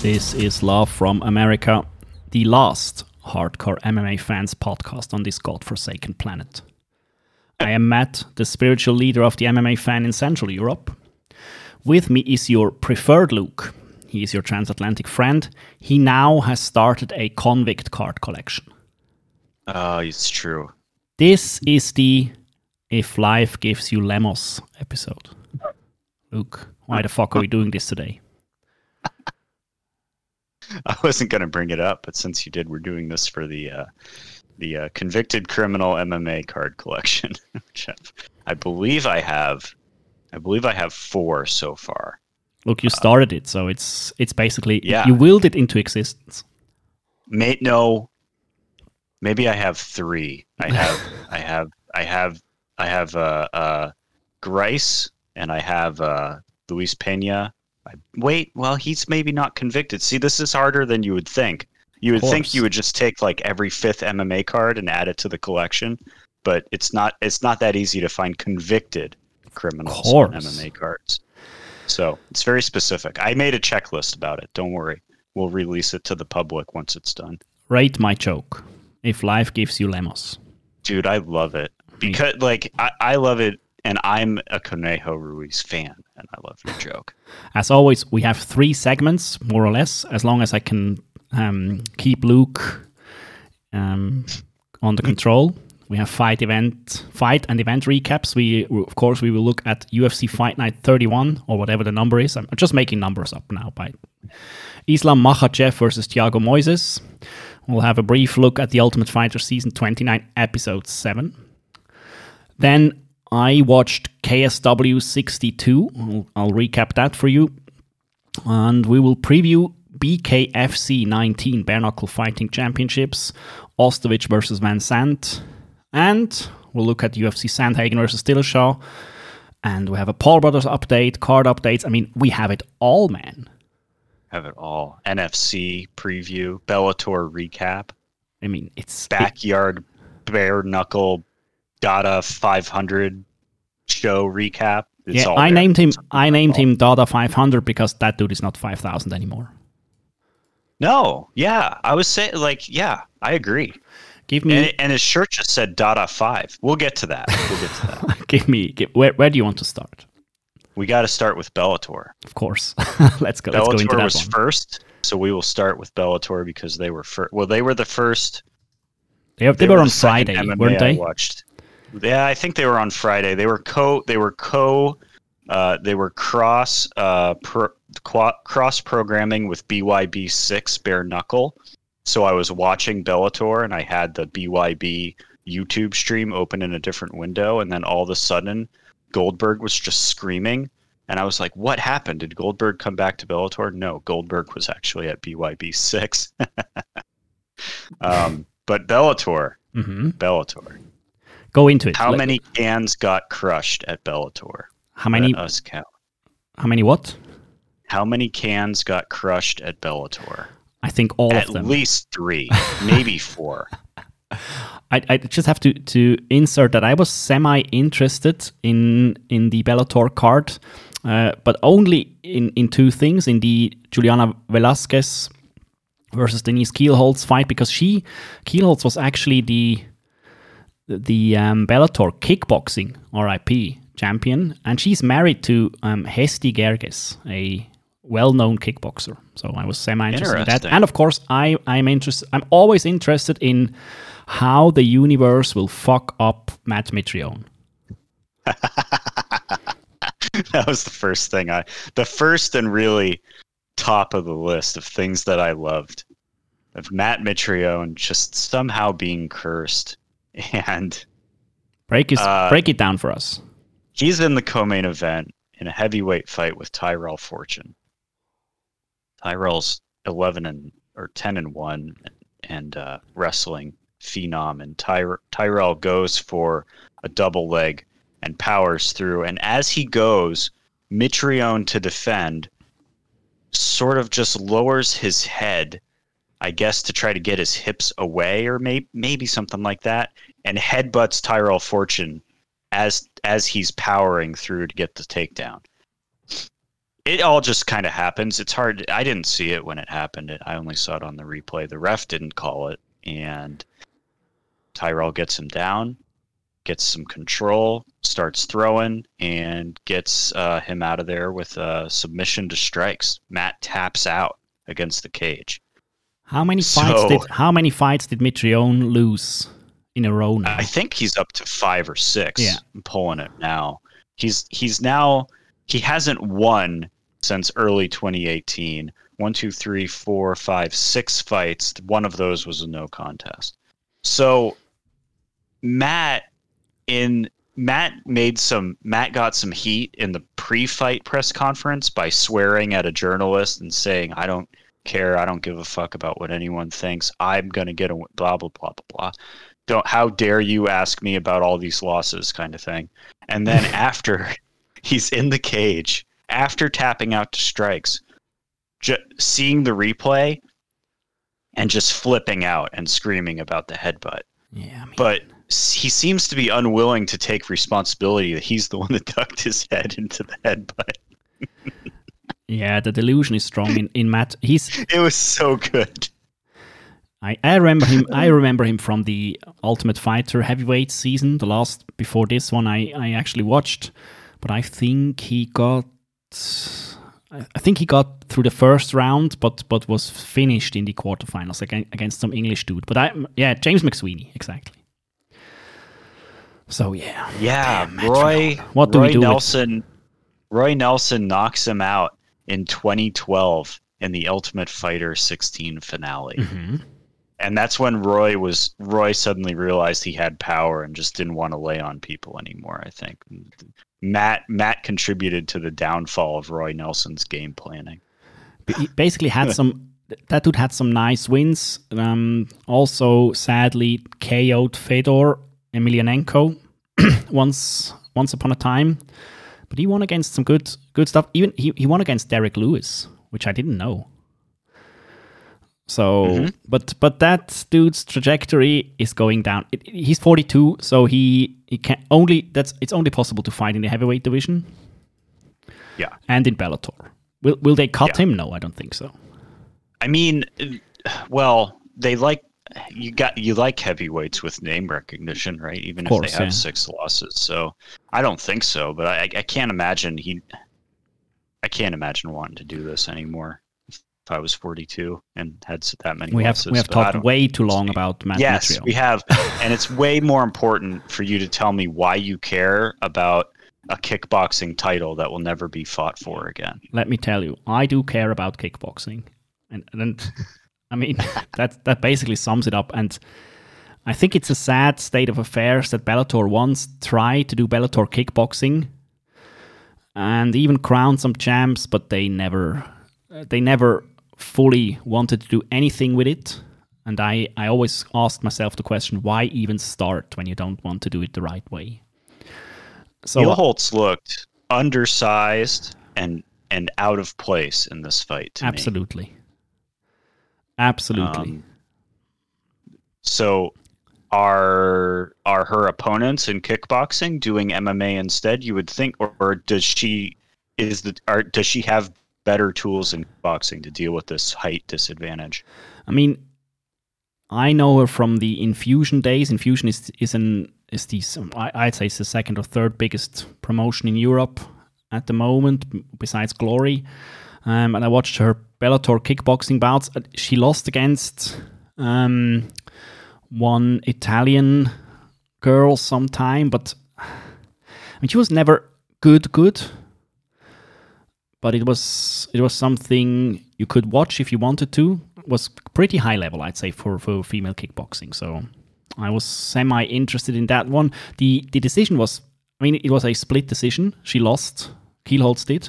This is Love from America, the last hardcore MMA fans podcast on this godforsaken planet. I am Matt, the spiritual leader of the MMA fan in Central Europe. With me is your preferred Luke. He is your transatlantic friend. He now has started a convict card collection. It's true. This is the If Life Gives You Lemos episode. Luke, why the fuck are we doing this today? I wasn't going to bring it up, but since you did, we're doing this for the convicted criminal MMA card collection, which I believe I have four so far. Look, you started it, so it's basically you willed it into existence. Maybe I have three. I have Grice, and I have Luis Pena. Well, he's maybe not convicted. See, this is harder than you would think. You would think you would just take like every fifth MMA card and add it to the collection, but it's not that easy to find convicted criminals on MMA cards. So it's very specific. I made a checklist about it. Don't worry. We'll release it to the public once it's done. Rate my joke. If Life Gives You Lemos. Dude, I love it. Because I love it. And I'm a Conejo Ruiz fan, and I love your joke. As always, we have three segments, more or less, as long as I can keep Luke on the control. We have fight and event recaps. Of course, we will look at UFC Fight Night 31, or whatever the number is. I'm just making numbers up now. By Islam Makhachev versus Thiago Moises. We'll have a brief look at The Ultimate Fighter Season 29, Episode 7. Then I watched KSW 62. I'll recap that for you. And we will preview BKFC 19 Bare Knuckle Fighting Championships, Ostovich versus VanZant. And we'll look at UFC Sandhagen versus Dillashaw. And we have a Paul Brothers update, card updates. I mean, we have it all, man. Have it all. NFC preview, Bellator recap. I mean, it's backyard bare knuckle Dada 500 show recap. It's all I named him. I named him Dada 500 because that dude is not 5,000 anymore. No, yeah, I was saying I agree. Give me and his shirt just said Dada 5. We'll get to that. Where do you want to start? We got to start with Bellator, of course. Let's go. Bellator into that was one first, so we will start with Bellator because they were first. Well, they were the first. They were on Friday, weren't they? I watched. Yeah, I think they were on Friday. They were cross programming with BYB6 Bare Knuckle. So I was watching Bellator and I had the BYB YouTube stream open in a different window, and then all of a sudden Goldberg was just screaming and I was like, "What happened? Did Goldberg come back to Bellator?" No, Goldberg was actually at BYB6. But Bellator, Bellator. Go into it. How many cans got crushed at Bellator? How many? Let us count. How many what? How many cans got crushed at Bellator? I think all of them. At least three, maybe four. I just have to insert that I was semi-interested in the Bellator card, but only in two things, in the Juliana Velasquez versus Denise Kielholz fight, because Kielholz was actually the Bellator kickboxing RIP champion, and she's married to Hesti Gerges, a well-known kickboxer. So I was semi-interested in that, and of course I'm interested. I'm always interested in how the universe will fuck up Matt Mitrione. That was the first thing the first and really top of the list of things that I loved, of Matt Mitrione just somehow being cursed. And break it down for us. He's in the co-main event in a heavyweight fight with Tyrell Fortune. Tyrell's 10-1 and wrestling phenom. And Tyrell goes for a double leg and powers through. And as he goes, Mitrione to defend sort of just lowers his head, I guess to try to get his hips away, or maybe something like that, and headbutts Tyrell Fortune as he's powering through to get the takedown. It all just kind of happens. It's hard. I didn't see it when it happened. I only saw it on the replay. The ref didn't call it, and Tyrell gets him down, gets some control, starts throwing, and gets him out of there with a submission to strikes. Matt taps out against the cage. How many fights did Mitrione lose in a row now? I think he's up to 5 or 6. Yeah. I'm pulling it now. He hasn't won since early 2018. 6 fights. One of those was a no contest. So Matt got some heat in the pre-fight press conference by swearing at a journalist and saying, "I don't care. I don't give a fuck about what anyone thinks. I'm gonna get a blah blah blah blah blah. Don't how dare you ask me about all these losses," kind of thing. And then after he's in the cage, after tapping out to strikes, seeing the replay and just flipping out and screaming about the headbutt. Yeah, I mean, but he seems to be unwilling to take responsibility that he's the one that ducked his head into the headbutt. Yeah, the delusion is strong in Matt. It was so good. I remember him. I remember him from the Ultimate Fighter heavyweight season, the last before this one. I actually watched. But I think he got through the first round, but was finished in the quarterfinals against some English dude. But James McSweeney, exactly. So yeah, damn, Roy. What do Roy we do? Roy Nelson knocks him out in 2012 in the Ultimate Fighter 16 finale, mm-hmm. And that's when Roy suddenly realized he had power and just didn't want to lay on people anymore. I think. Matt contributed to the downfall of Roy Nelson's game planning. He basically had that dude had some nice wins. Also, sadly, KO'd Fedor Emelianenko once upon a time. But he won against some good stuff. Even he won against Derek Lewis, which I didn't know. So, mm-hmm. but that dude's trajectory is going down. He's 42, so he can only it's only possible to fight in the heavyweight division. Yeah, and in Bellator, will they cut him? No, I don't think so. I mean, well, they like you like heavyweights with name recognition, right? Even of course, if they have 6 losses, so I don't think so. But I can't imagine wanting to do this anymore. I was 42 and had that many losses. We have talked way too long about Matt Mitrione. Yes, we have. And it's way more important for you to tell me why you care about a kickboxing title that will never be fought for again. Let me tell you, I do care about kickboxing. And I mean, that basically sums it up. And I think it's a sad state of affairs that Bellator once tried to do Bellator kickboxing and even crowned some champs, but they never fully wanted to do anything with it. And I always asked myself the question, why even start when you don't want to do it the right way? So Kielholz looked undersized and out of place in this fight to absolutely me. Absolutely. So are her opponents in kickboxing doing MMA instead, you would think, or does she have better tools in boxing to deal with this height disadvantage? I mean, I know her from the Infusion days. Infusion is the second or third biggest promotion in Europe at the moment, besides Glory. And I watched her Bellator kickboxing bouts. She lost against one Italian girl sometime, but I mean, she was never good. But it was something you could watch if you wanted to. It was pretty high level, I'd say, for female kickboxing. So I was semi-interested in that one. The decision was, I mean, it was a split decision. She lost. Kielholz did.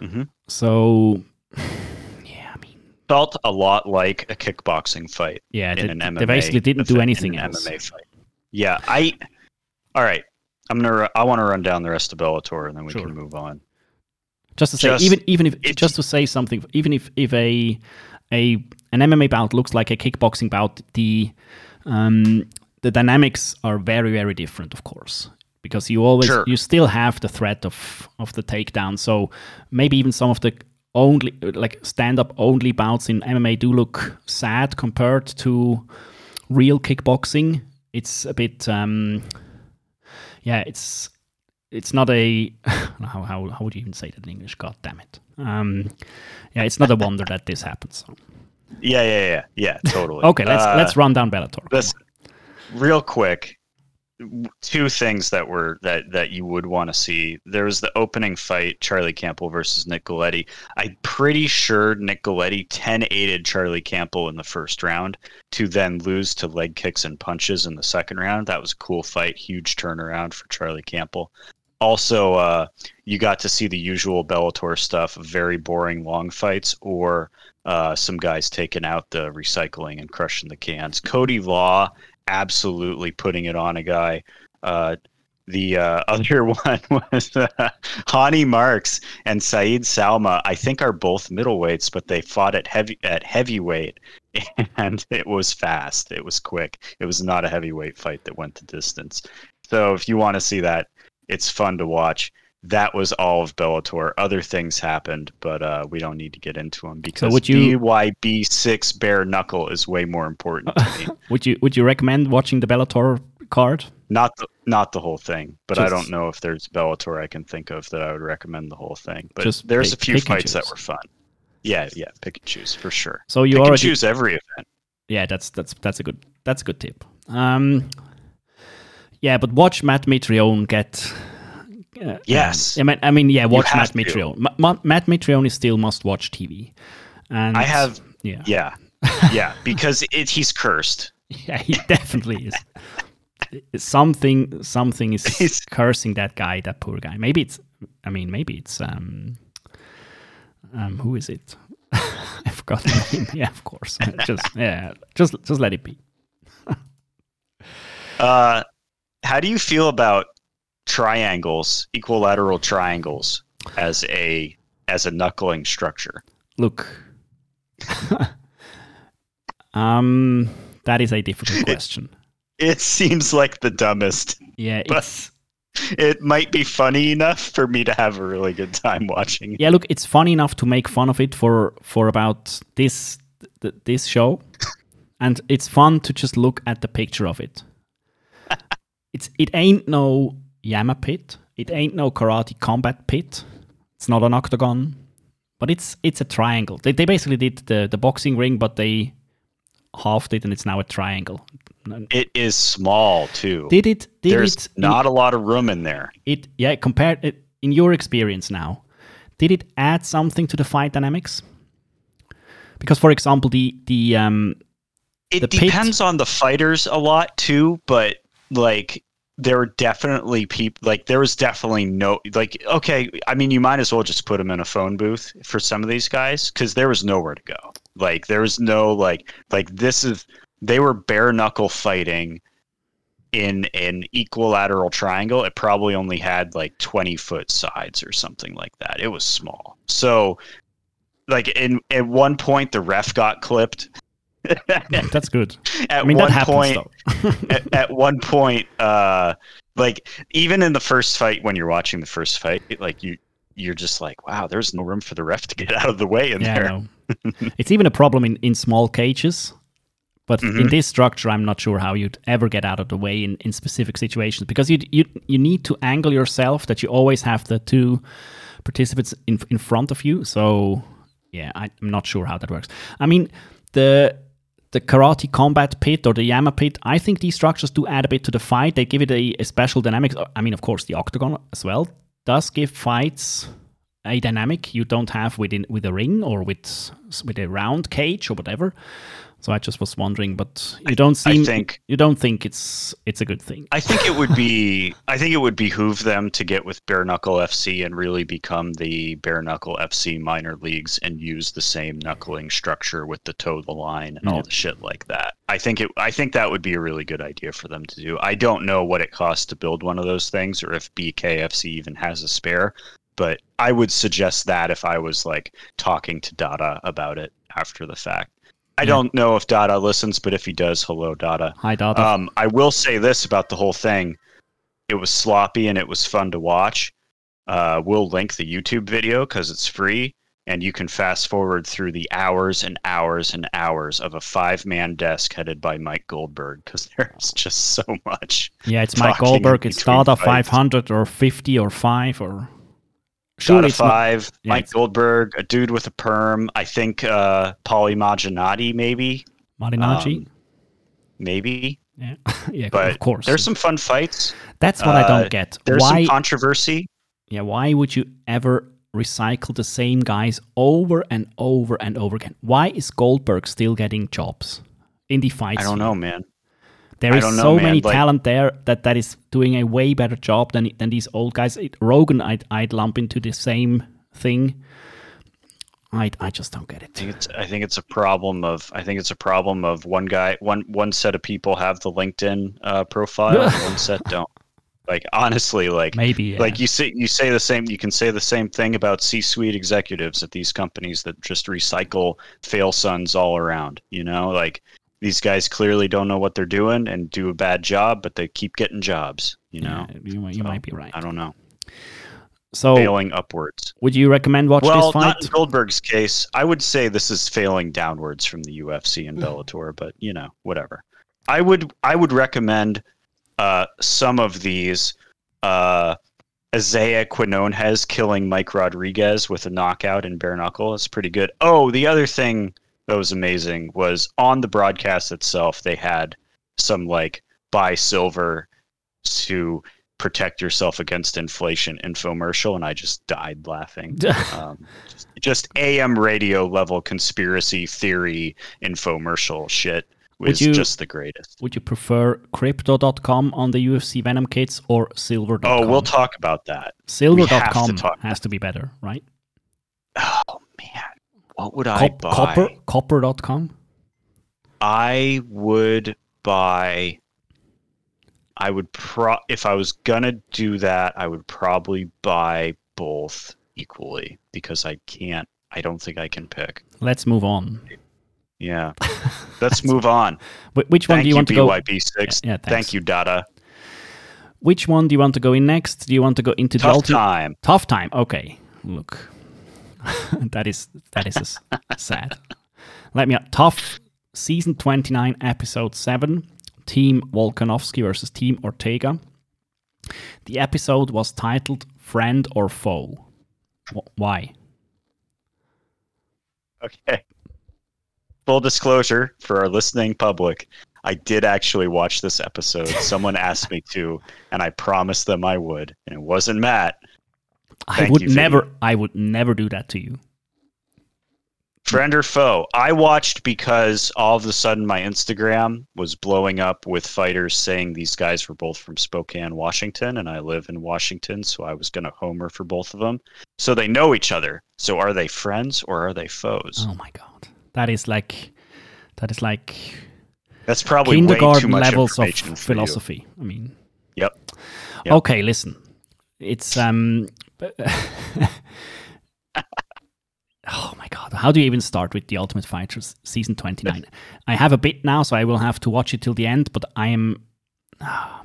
Mm-hmm. So, yeah, I mean... Felt a lot like a kickboxing fight. Yeah, they basically didn't do anything else. MMA fight. Yeah, all right, I want to run down the rest of Bellator and then we can move on. Just to say, even if an MMA bout looks like a kickboxing bout, the dynamics are very, very different, of course. because you always you still have the threat of the takedown. So maybe even some of the only like stand-up only bouts in MMA do look sad compared to real kickboxing. It's a bit it's not a how would you even say that in English? God damn it. It's not a wonder that this happens. Yeah, totally. Okay, let's run down Bellator. Real quick, two things that you would want to see. There was the opening fight, Charlie Campbell versus Nicoletti. I'm pretty sure Nicoletti 10-8'd Charlie Campbell in the first round to then lose to leg kicks and punches in the second round. That was a cool fight, huge turnaround for Charlie Campbell. Also, you got to see the usual Bellator stuff, very boring long fights, or some guys taking out the recycling and crushing the cans. Cody Law absolutely putting it on a guy. The other one was Hani Marks and Saeed Salma. I think are both middleweights, but they fought at heavyweight, and it was fast. It was quick. It was not a heavyweight fight that went the distance. So if you want to see that, it's fun to watch. That was all of Bellator. Other things happened, but we don't need to get into them because BYB6 bare knuckle is way more important to me. Would you recommend watching the Bellator card? Not the whole thing, but I don't know if there's Bellator I can think of that I would recommend the whole thing. But there's a few fights that were fun. Yeah, pick and choose for sure. So you already choose every event. Yeah, that's a good tip. But watch Matt Mitrione get. Yes. I mean, watch Matt Mitrione. Matt Mitrione is still must-watch TV. And I have... Yeah. Yeah, yeah, because he's cursed. Yeah, he definitely is. Something is cursing that guy, that poor guy. Maybe it's... who is it? I forgot the name. Yeah, of course. Just let it be. How do you feel about equilateral triangles as a knuckling structure? Look, that is a difficult question. It seems like the dumbest. Yeah, but it might be funny enough for me to have a really good time watching it. Yeah, look, it's funny enough to make fun of it for about this show, and it's fun to just look at the picture of it. It ain't no Yama pit. It ain't no karate combat pit. It's not an octagon, but it's a triangle. They basically did the boxing ring, but they halved it, and it's now a triangle. It is small too. There's not a lot of room in there. Compared it, in your experience now, did it add something to the fight dynamics? Because, for example, it depends on the fighters a lot too, but like. You might as well just put them in a phone booth for some of these guys because there was nowhere to go. Like, there was no, they were bare knuckle fighting in an equilateral triangle. It probably only had 20-foot sides or something like that. It was small. So, at one point, the ref got clipped. That's good. At one point, even in the first fight, when you're watching the first fight, you're just like, wow, there's no room for the ref to get out of the way in there. No. It's even a problem in small cages. But in this structure, I'm not sure how you'd ever get out of the way in specific situations, because you need to angle yourself that you always have the two participants in front of you. So yeah, I'm not sure how that works. I mean, the karate combat pit or the Yama pit, I think these structures do add a bit to the fight. They give it a special dynamic. I mean, of course, the octagon as well does give fights a dynamic you don't have with a ring or with a round cage or whatever. So I just was wondering, but you don't think it's a good thing. I think it would be behoove them to get with Bare Knuckle FC and really become the Bare Knuckle FC minor leagues and use the same knuckling structure with the toe of the line and all the shit like that. I think that would be a really good idea for them to do. I don't know what it costs to build one of those things or if BKFC even has a spare, but I would suggest that if I was talking to Dada about it after the fact. I don't know if Dada listens, but if he does, hello, Dada. Hi, Dada. I will say this about the whole thing. It was sloppy and it was fun to watch. We'll link the YouTube video because it's free, and you can fast forward through the hours and hours and hours of a five-man desk headed by Mike Goldberg, because there's just so much. Yeah, it's Mike Goldberg. It's Dada 500 or 50 or 5 or... Dada 5, yeah, Mike Goldberg, a dude with a perm. I think Paulie Malignaggi, maybe. Malignaggi? Maybe. Yeah, yeah, but of course. There's some fun fights. That's what I don't get. There's some controversy. Yeah, why would you ever recycle the same guys over and over and over again? Why is Goldberg still getting jobs in the fights? I don't know, man. There is so many talent there that is doing a way better job than these old guys. Rogan, I'd lump into the same thing. I just don't get it. I think it's a problem of one guy, one set of people have the LinkedIn profile, and one set don't. Like, honestly, like, maybe, yeah. Like you say the same, you can say the same thing about C-suite executives at these companies that just recycle fail sons all around, you know, like these guys clearly don't know what they're doing and do a bad job, but they keep getting jobs, you know, you might be right. I don't know. So failing upwards. Would you recommend watching this fight? Well, not in Goldberg's case. I would say this is failing downwards from the UFC and Bellator, but you know, whatever. I would recommend some of these, Isaiah Quinonez killing Mike Rodriguez with a knockout in bare knuckle. It's pretty good. Oh, the other thing that was amazing was on the broadcast itself, they had some like buy silver to protect yourself against inflation infomercial. And I just died laughing. Just AM radio level conspiracy theory infomercial shit. It's just the greatest. Would you prefer Crypto.com on the UFC Venom Kids or Silver.com? Oh, we'll talk about that. Silver.com has to be better, right? Oh, man. What would I buy? Copper.com? If I was going to do that, I would probably buy both equally because I don't think I can pick. Let's move on. Yeah, let's move on. Which one do you want to go? Thank you, BYB6. Yeah, thank you, Dada. Which one do you want to go in next? Do you want to go into Tough Time? Tough Time. Okay, look, that is sad. Let me out. Tough season 29, episode 7. Team Volkanovski versus Team Ortega. The episode was titled "Friend or Foe." Why? Okay. Full disclosure for our listening public, I did actually watch this episode. Someone asked me to, and I promised them I would, and it wasn't Matt. I would never do that to you. Friend or foe? I watched because all of a sudden my Instagram was blowing up with fighters saying these guys were both from Spokane, Washington, and I live in Washington, so I was going to homer for both of them. So they know each other. So are they friends or are they foes? Oh my God. That is like. That's probably kindergarten way too levels much of philosophy. You. I mean. Yep. Okay, listen. It's oh my God! How do you even start with the Ultimate Fighter season 29? I have a bit now, so I will have to watch it till the end. But I am. Oh,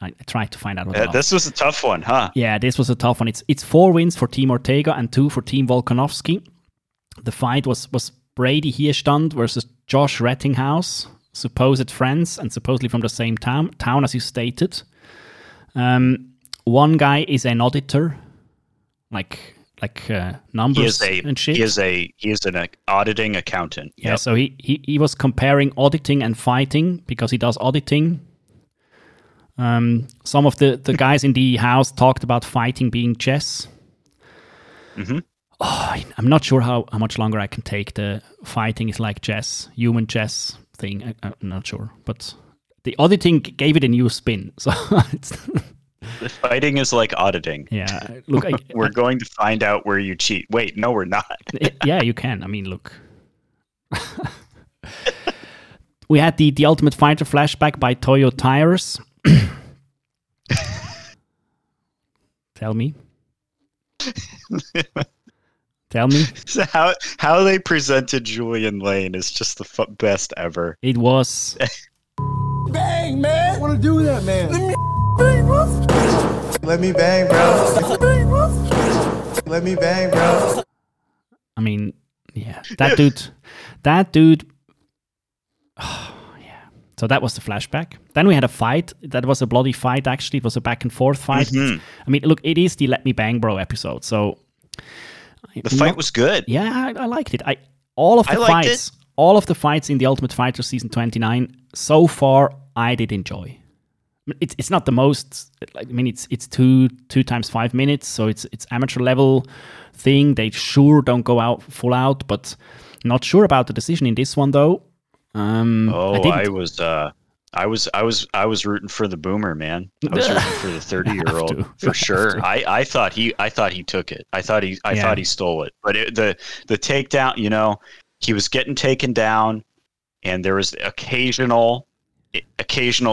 I tried to find out what this was a tough one, huh? Yeah, this was a tough one. It's 4 wins for Team Ortega and 2 for Team Volkanovski. The fight was Brady Hierstand versus Josh Rettinghouse, supposed friends and supposedly from the same town as you stated. One guy is an auditor, like numbers and shit. He is an auditing accountant. Yep. Yeah, so he was comparing auditing and fighting because he does auditing. Some of the guys in the house talked about fighting being chess. Mm-hmm. Oh, I'm not sure how much longer I can take the fighting is like chess, human chess thing. I'm not sure. But the auditing gave it a new spin. So the fighting is like auditing. Yeah. Look, we're going to find out where you cheat. Wait, no, we're not. Yeah, you can. I mean, look. We had the Ultimate Fighter flashback by Toyo Tires. Tell me. Tell me. So how they presented Julian Lane is just the best ever. It was. Bang, man! I want to do that, man. Let me bang, Let me bang, bro. Let me bang, bro. I mean, yeah, that dude. Oh, yeah. So that was the flashback. Then we had a fight. That was a bloody fight, actually. It was a back and forth fight. Mm-hmm. I mean, look, it is the Let Me Bang Bro episode. So the fight was good. Yeah, I liked it. All of the fights in the Ultimate Fighter Season 29 so far, I did enjoy. It's not the most. I mean, it's two times 5 minutes, so it's amateur level thing. They sure don't go out full out, but not sure about the decision in this one though. I was rooting for the boomer, man. I was rooting for the 30-year-old for sure. I thought he took it. I thought he stole it. But the takedown, you know, he was getting taken down, and there was occasional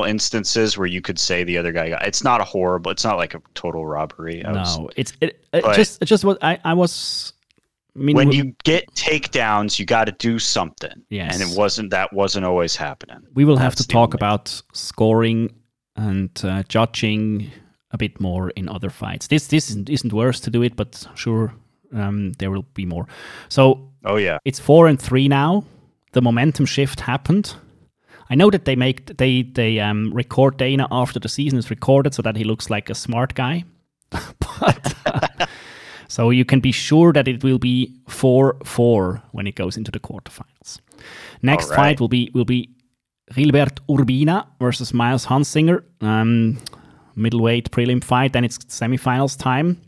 instances where you could say the other guy got, it's not like a total robbery. When you get takedowns, you got to do something. Yes. And that wasn't always happening. We will have to talk about scoring and judging a bit more in other fights. This isn't worse to do it, but sure, there will be more. So it's 4-3 now. The momentum shift happened. I know that they record Dana after the season is recorded so that he looks like a smart guy. But so you can be sure that it will be 4-4 when it goes into the quarterfinals. Next fight will be Gilbert Urbina versus Miles Hunsinger, middleweight prelim fight. Then it's semifinals time.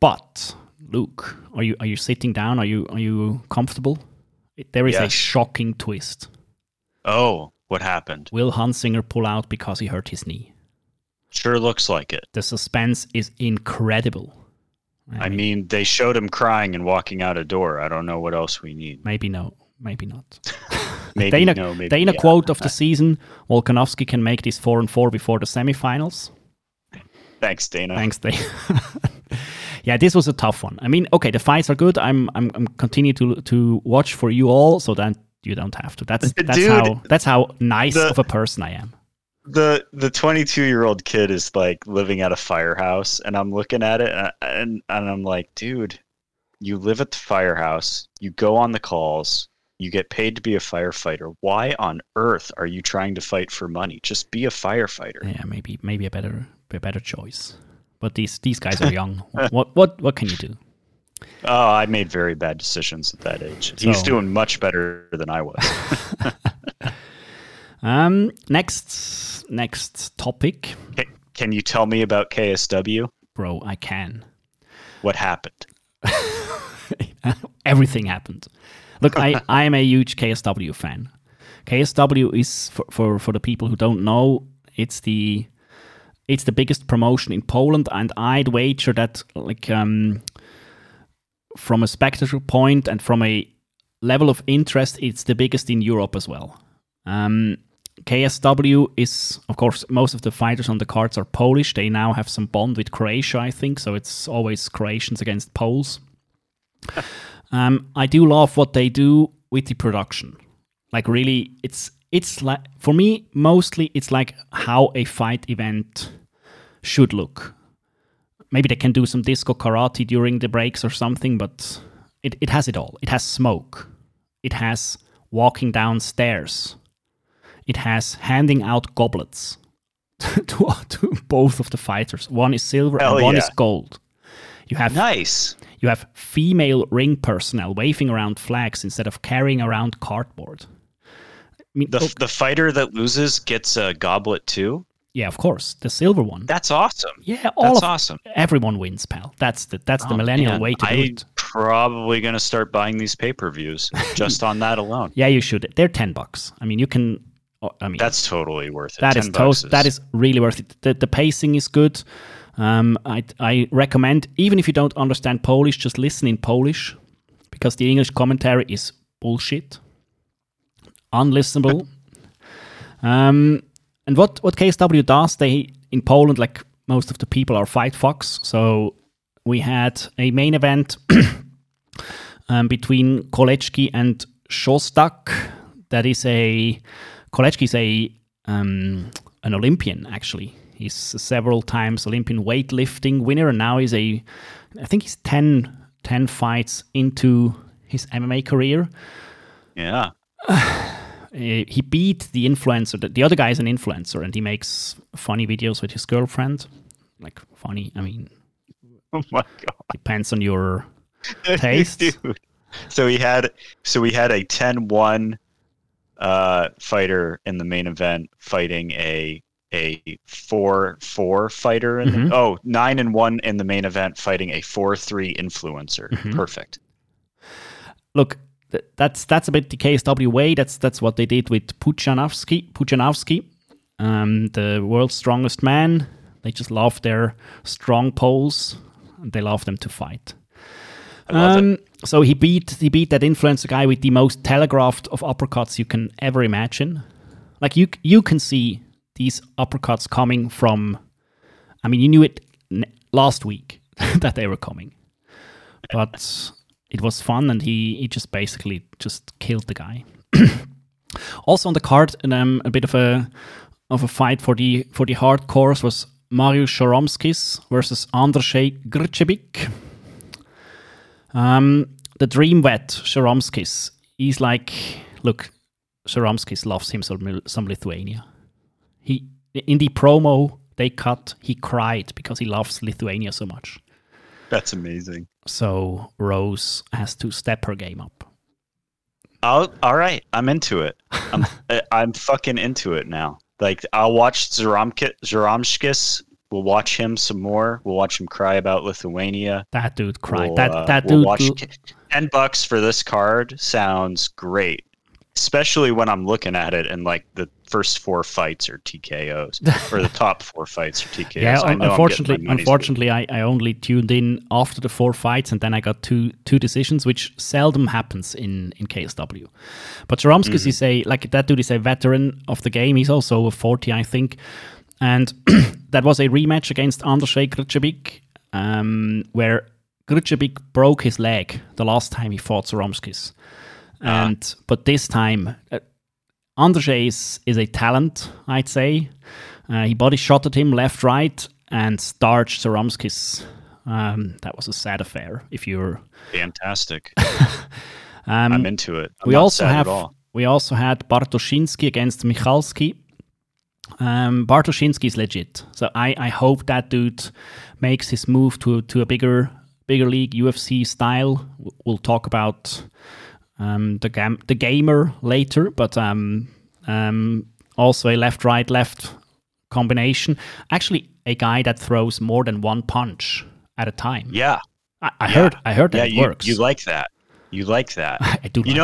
But Luke, are you sitting down? Are you comfortable? There is a shocking twist. Oh. What happened? Will Hunsinger pull out because he hurt his knee? Sure looks like it. The suspense is incredible. I mean, they showed him crying and walking out a door. I don't know what else we need. Maybe no, maybe not. Dana quote of the season, Volkanovski can make this 4-4 before the semifinals. Thanks, Dana. Yeah, this was a tough one. I mean, okay, the fights are good. I'm continue to watch for you all so that you don't have to. That's how nice of a person I am. The 22-year-old kid is like living at a firehouse, and I'm looking at it, and I'm like, dude, you live at the firehouse, you go on the calls, you get paid to be a firefighter. Why on earth are you trying to fight for money? Just be a firefighter. Yeah, maybe a better choice. But these guys are young. What can you do? Oh, I made very bad decisions at that age. He's doing much better than I was. Next topic. Can you tell me about KSW? Bro, I can. What happened? Everything happened. Look, I am a huge KSW fan. KSW is, for the people who don't know, it's the biggest promotion in Poland, and I'd wager that from a spectator point and from a level of interest, it's the biggest in Europe as well. KSW is, of course, most of the fighters on the cards are Polish. They now have some bond with Croatia, I think, so it's always Croatians against Poles. I do love what they do with the production. Like, really, it's like, for me, mostly it's like how a fight event should look. Maybe they can do some disco karate during the breaks or something, but it has it all. It has smoke. It has walking downstairs. It has handing out goblets to both of the fighters. One is silver and one is gold. You have female ring personnel waving around flags instead of carrying around cardboard. I mean, the fighter that loses gets a goblet too? Yeah, of course, the silver one. That's awesome. Yeah, awesome. Everyone wins, pal. That's the millennial way to do it. I'm probably gonna start buying these pay-per-views just on that alone. Yeah, you should. They're $10. I mean, you can. I mean, that's totally worth it. That is really worth it. The pacing is good. I recommend, even if you don't understand Polish, just listen in Polish, because the English commentary is bullshit, unlistenable. And what KSW does, they in Poland, like most of the people, are Fight Fox. So we had a main event between Kołecki and Szostak. That is Kołecki is an Olympian, actually. He's a several times Olympian weightlifting winner, and now he's I think he's 10 fights into his MMA career. Yeah. He beat the influencer. The other guy is an influencer, and he makes funny videos with his girlfriend. Like, funny, I mean... Oh my God. Depends on your taste. Dude. So we had a 10-1 fighter in the main event fighting a 4-4 fighter. 9-1 in the main event fighting a 4-3 influencer. Mm-hmm. Perfect. Look, that's a bit the KSW way. That's what they did with Puchanovsky, the world's strongest man. They just love their strong poles, and they love them to fight. So he beat that influencer guy with the most telegraphed of uppercuts you can ever imagine. Like, you can see these uppercuts coming from. I mean, you knew it last week that they were coming, but it was fun, and he just basically just killed the guy. Also on the card, and a bit of a fight for the hardcores was Mariusz Zaromski versus Andrzej Grzebyk. The dream vet Zaromski, he's like, look, Zaromski loves him some Lithuania. He, in the promo they cut, he cried because he loves Lithuania so much. That's amazing. So Rose has to step her game up. Oh, all right. I'm into it. I'm fucking into it now. Like, I'll watch Zaromskis. We'll watch him some more. We'll watch him cry about Lithuania. That dude cried. $10 for this card sounds great, especially when I'm looking at it and like the first four fights are TKOs, or the top four fights are TKOs. Yeah, unfortunately, I only tuned in after the four fights, and then I got two decisions, which seldom happens in KSW. But Zaromski is a veteran of the game. He's also a 40, I think, and that was a rematch against Andrzej Grzebyk, where Grzebyk broke his leg the last time he fought Zaromski. But this time, Andrzej is a talent, I'd say. He body shotted him left, right, and starched Zaromski. That was a sad affair. If you're fantastic, I'm into it. We also had Bartoszyński against Michalski. Bartoszyński is legit, so I hope that dude makes his move to a bigger league, UFC style. We'll talk about. The gamer later, but also a left-right-left combination. Actually, a guy that throws more than one punch at a time. Yeah, I heard that it works. You like that? I do. You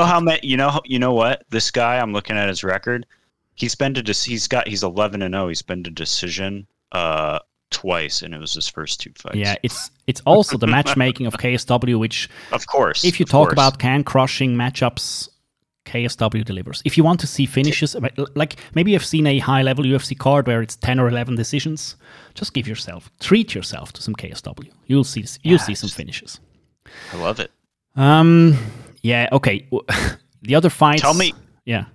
know what? This guy, I'm looking at his record. He's 11-0. He's been to decision twice, and it was his first two fights. Yeah, it's also the matchmaking of KSW, which, of course, if you talk about can-crushing matchups, KSW delivers. If you want to see finishes, like maybe you've seen a high-level UFC card where it's 10 or 11 decisions, just treat yourself to some KSW. You'll see some finishes. I love it. Yeah, okay. The other fights... Tell me... Yeah.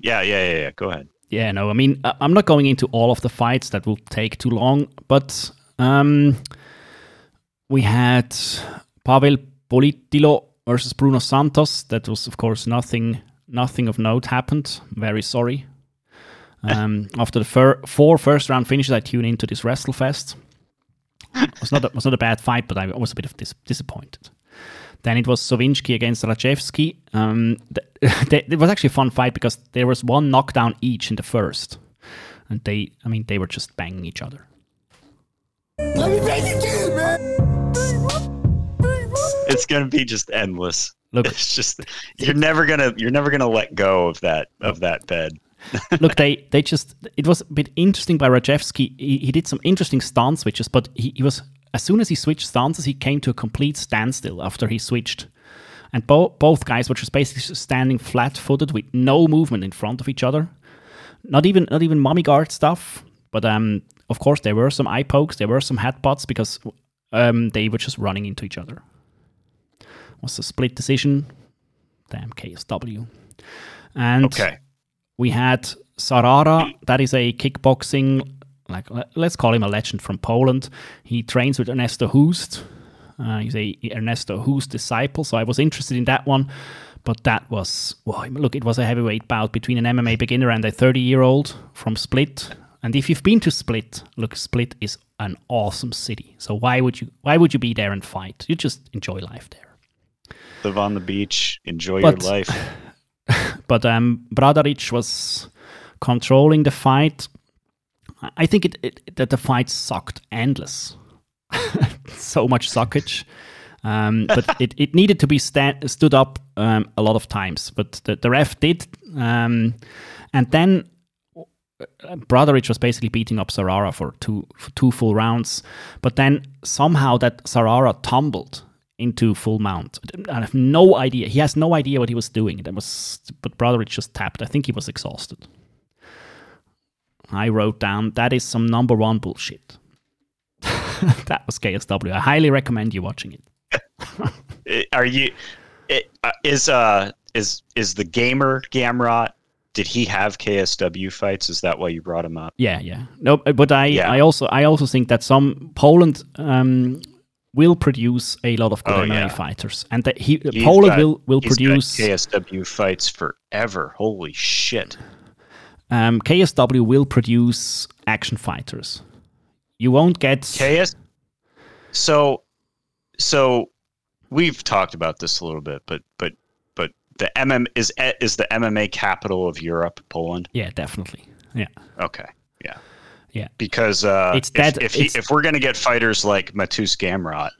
Yeah, go ahead. Yeah, no, I mean, I'm not going into all of the fights. That will take too long. But we had Pavel Politilo versus Bruno Santos. That was, of course, nothing of note happened. Very sorry. After the four first-round finishes, I tuned into this WrestleFest. It was not a bad fight, but I was a bit of disappointed. Then it was Sowiński against Rajewski. It was actually a fun fight because there was one knockdown each in the first. And they were just banging each other. It's going to be just endless. Look, it's just you're never going to let go of that bed. Look, it was a bit interesting by Rajewski. He did some interesting stance switches, but he was as soon as he switched stances, he came to a complete standstill after he switched. And both guys were just basically standing flat-footed with no movement in front of each other. Not even mommy guard stuff. But of course, there were some eye pokes, there were some headbutts because they were just running into each other. It was a split decision. Damn KSW. And we had Sarara. That is a kickboxing like, let's call him a legend from Poland. He trains with Ernesto Hoost. He's a Ernesto Hoost disciple, so I was interested in that one. But that was, well, look, it was a heavyweight bout between an MMA beginner and a 30-year-old from Split. And if you've been to Split, look, Split is an awesome city. So why would you be there and fight? You just enjoy life there. Live on the beach, enjoy your life. But Bradaric was controlling the fight. I think that the fight sucked endless. So much suckage. But it needed to be stood up a lot of times. But the ref did. And then Bradaric was basically beating up Sarara for two full rounds. But then somehow that Sarara tumbled into full mount. I have no idea. He has no idea what he was doing. But Bradaric just tapped. I think he was exhausted. I wrote down, that is some number one bullshit. That was KSW. I highly recommend you watching it. Is the gamer Gamrot? Did he have KSW fights? Is that why you brought him up? Yeah. No, but I also think that some Poland will produce a lot of good MMA fighters, and that Poland will produce KSW fights forever. Holy shit! KSW will produce action fighters. You won't get KS. So we've talked about this a little bit, but the MM is the MMA capital of Europe, Poland. Yeah, definitely. Yeah. Okay. Yeah. Yeah. Because if we're gonna get fighters like Mateusz Gamrot,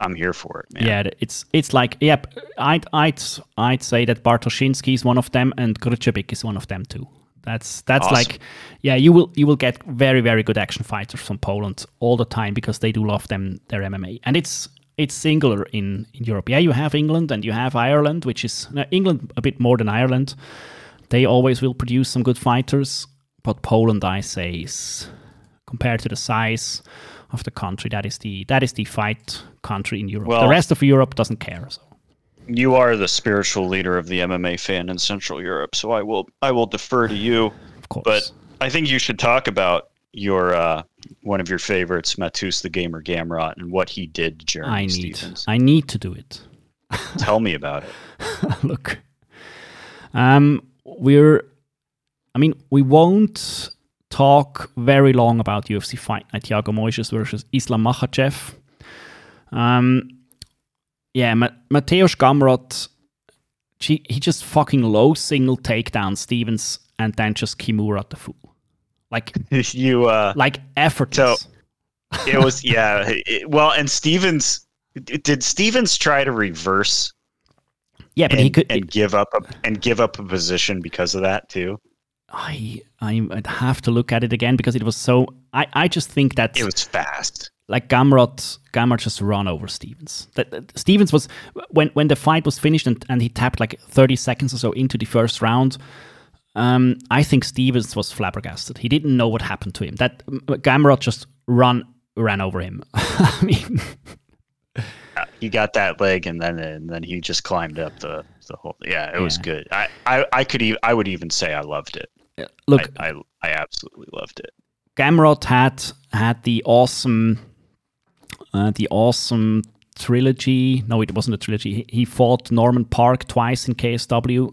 I'm here for it, man. Yeah. It's like, yep. I'd say that Bartoszynski is one of them, and Grzebyk is one of them too. That's awesome. Like, yeah, you will get very, very good action fighters from Poland all the time because they do love their MMA, and it's singular in Europe. Yeah, you have England and you have Ireland, which is England a bit more than Ireland. They always will produce some good fighters, but Poland, I say, is, compared to the size of the country, that is the fight country in Europe. Well, the rest of Europe doesn't care. So. You are the spiritual leader of the MMA fan in Central Europe, so I will defer to you. Of course. But I think you should talk about your one of your favorites, Mateusz the Gamer Gamrot, and what he did to Jeremy Stevens. I need to do it. Tell me about it. Look, we won't talk very long about UFC fight night, Thiago Moises versus Islam Makhachev. Yeah, Mateusz Gamrot, he just fucking low single takedown Stevens and then just Kimura the fool. Like, like effortless. So it was, yeah. Well, and Stevens, did Stevens try to reverse? Yeah, but he could give up a position because of that too. I'd have to look at it again because it was so. I just think that it was fast. Like Gamrot just ran over Stevens. Stevens was, when the fight was finished and he tapped like 30 seconds or so into the first round, I think Stevens was flabbergasted. He didn't know what happened to him. That Gamrot just ran over him. I mean, he got that leg and then he just climbed up the whole. Yeah, it was good. I would even say I loved it. Yeah, look, I absolutely loved it. Gamrot had the awesome. The awesome trilogy. No, it wasn't a trilogy. He fought Norman Parke twice in KSW.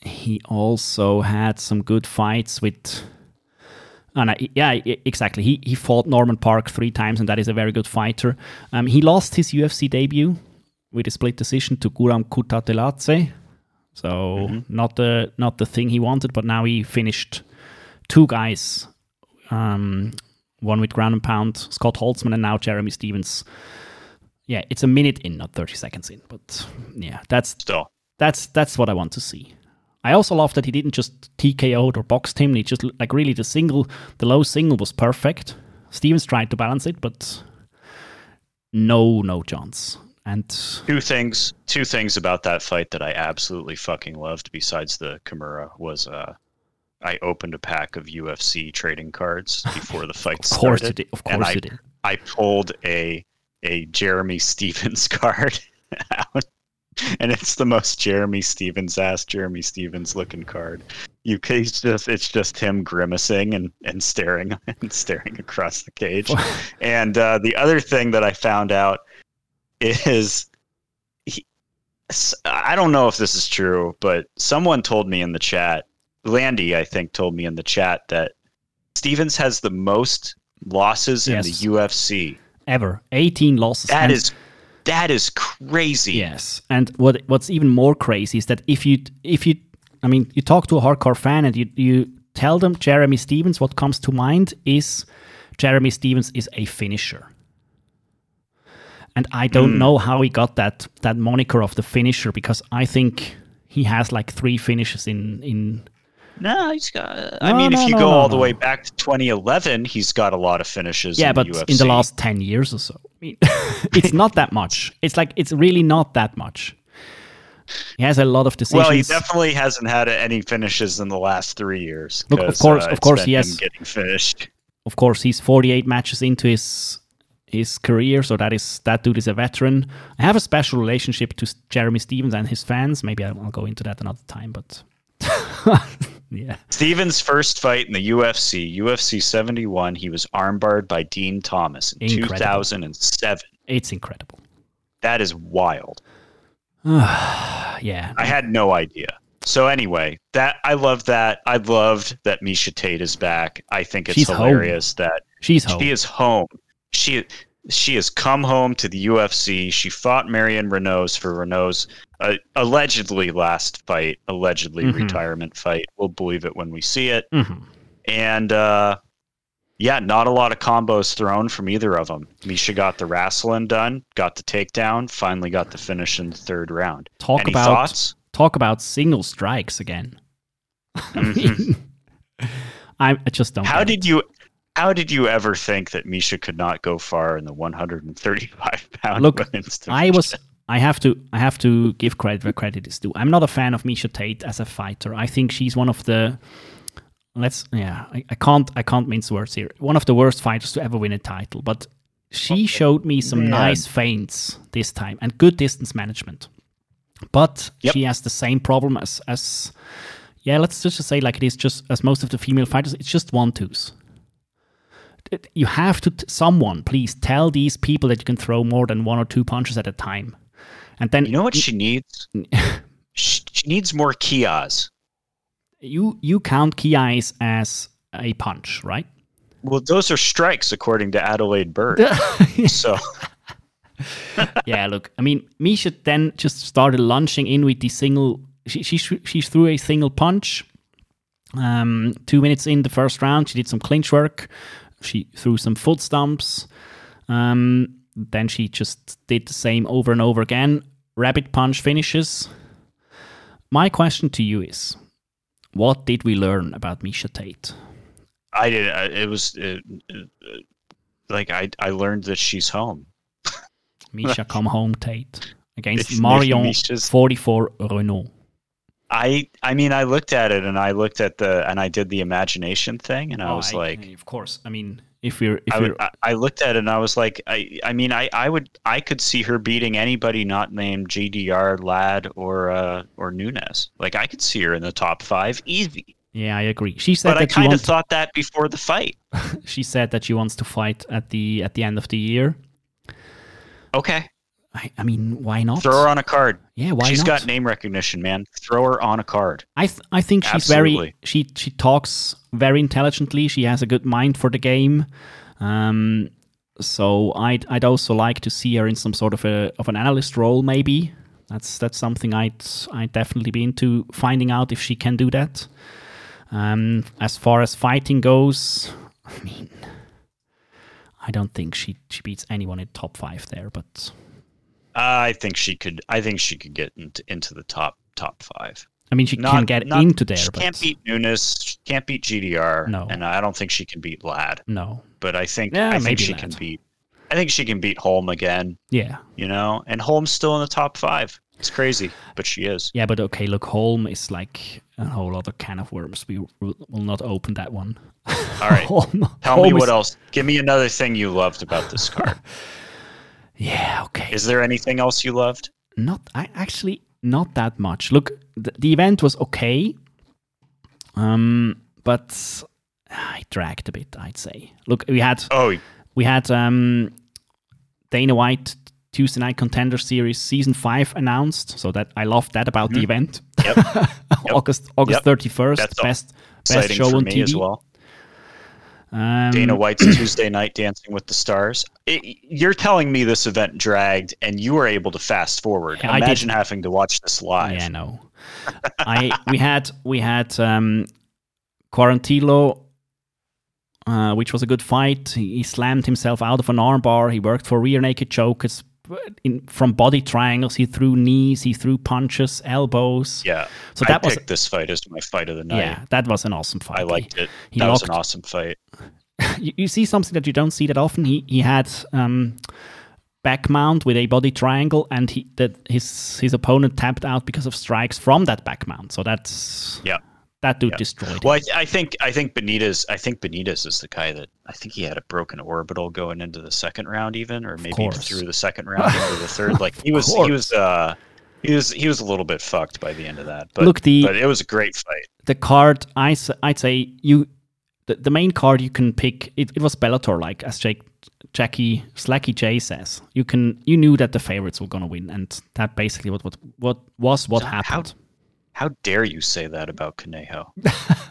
He also had some good fights with... exactly. He fought Norman Parke 3 times, and that is a very good fighter. He lost his UFC debut with a split decision to Guram Kutateladze. So not the thing he wanted, but now he finished 2 guys... one with ground and pound, Scott Holtzman, and now Jeremy Stevens. Yeah, it's a minute in, not 30 seconds in. But yeah, that's what I want to see. I also love that he didn't just TKO'd or boxed him. He just, like, really the low single was perfect. Stevens tried to balance it, but no chance. And two things about that fight that I absolutely fucking loved, besides the Kimura, was I opened a pack of UFC trading cards before the fight started. Of course you did. I pulled a Jeremy Stevens card out, and it's the most Jeremy Stevens looking card He's just, it's just him grimacing and staring across the cage. And the other thing that I found out is, I don't know if this is true, but someone told me in the chat, Landy, I think, told me in the chat that Stevens has the most losses in the UFC ever. 18 losses. That is crazy. Yes. And what's even more crazy is that if you I mean, you talk to a hardcore fan and you tell them Jeremy Stevens, what comes to mind is Jeremy Stevens is a finisher. And I don't know how he got that moniker of the finisher, because I think he has like 3 finishes in No, he's got... I mean, if you go all the way back to 2011, he's got a lot of finishes in the UFC. Yeah, but in the last 10 years or so. I mean, it's not that much. It's like, it's really not that much. He has a lot of decisions. Well, he definitely hasn't had any finishes in the last 3 years. Look, of course, yes. Getting finished. Of course, he's 48 matches into his career, so that dude is a veteran. I have a special relationship to Jeremy Stevens and his fans. Maybe I'll go into that another time, but... Yeah. Stevens' first fight in the UFC 71, he was armbarred by Dean Thomas in 2007. It's incredible. That is wild. Yeah. I had no idea. So anyway, I loved that Misha Tate is back. I think it's hilarious that she is home. She has come home to the UFC. She fought Marion Renault's for Renault's allegedly last fight, retirement fight. We'll believe it when we see it. Mm-hmm. And not a lot of combos thrown from either of them. Misha got the wrestling done, got the takedown, finally got the finish in the third round. Talk about single strikes again. Mm-hmm. I just don't. How did you ever think that Misha could not go far in the 135-pound women's division? I have to give credit where credit is due. I'm not a fan of Misha Tate as a fighter. I think she's one of the I can't mince words here. One of the worst fighters to ever win a title. But she showed me some nice feints this time and good distance management. But she has the same problem as let's just say like it is, just as most of the female fighters, it's just 1-2s. You have to, someone, please tell these people that you can throw more than 1 or 2 punches at a time. And then, you know what she needs? She needs more kias. You count kias as a punch, right? Well, those are strikes, according to Adelaide Bird. So, yeah, look, I mean, Misha then just started launching in with the single. She threw a single punch. 2 minutes in the first round, she did some clinch work. She threw some foot stumps. Then she just did the same over and over again. Rabbit punch finishes. My question to you is, what did we learn about Misha Tate? I did. I learned that she's home. Misha, come home, Tate. Against Marion 44 Renault. I mean, I looked at it, and I looked at and I did the imagination thing, and of course. I mean, I looked at it, and I was like, I could see her beating anybody not named GDR, Ladd, or Nunes. Like, I could see her in the top 5 easy. Yeah, I agree. She said, but I kind of thought that before the fight. She said that she wants to fight at the end of the year. Okay. I mean, why not? Throw her on a card. Yeah, why not? She's got name recognition, man. Throw her on a card. I think she's she talks very intelligently. She has a good mind for the game. So I'd also like to see her in some sort of an analyst role, maybe. That's something I'd definitely be into, finding out if she can do that. As far as fighting goes, I mean, I don't think she beats anyone in top 5 there, but I think she could get into the top 5. I mean, she can't get into there. She can't beat Nunes. She can't beat GDR. No, and I don't think she can beat Ladd. No, but I think she can beat Holm again. Yeah, you know, and Holm's still in the top 5. It's crazy, but she is. Yeah, but okay, look, Holm is like a whole other can of worms. We will not open that one. All right, tell me what else. Give me another thing you loved about this card. Yeah, okay. Is there anything else you loved? Not that much. Look, the event was okay. But I dragged a bit, I'd say. Look, we had Dana White Tuesday Night Contender Series Season 5 announced, so that I loved that about the event. Yep. August 31st, best show on TV as well. Dana White's Tuesday Night Dancing with the Stars. You're telling me this event dragged, and you were able to fast forward. Yeah, imagine having to watch this live. Yeah, no. We had Quarantillo, which was a good fight. He slammed himself out of an armbar. He worked for rear naked chokes from body triangles. He threw knees. He threw punches, elbows. Yeah. So that I picked this fight as my fight of the night. Yeah, that was an awesome fight. I liked it. That was an awesome fight. You see something that you don't see that often. He had back mount with a body triangle, and his opponent tapped out because of strikes from that back mount. So that's that dude destroyed him. Well, I think Benitez is the guy that I think he had a broken orbital going into the second round, even, or maybe through the second round into the third. Like he was a little bit fucked by the end of that. But look, but it was a great fight. The card, I'd say the main card you can pick. It was Bellator, like as Jackie Slacky J says. You knew that the favorites were gonna win, and that basically what happened. How dare you say that about Conejo?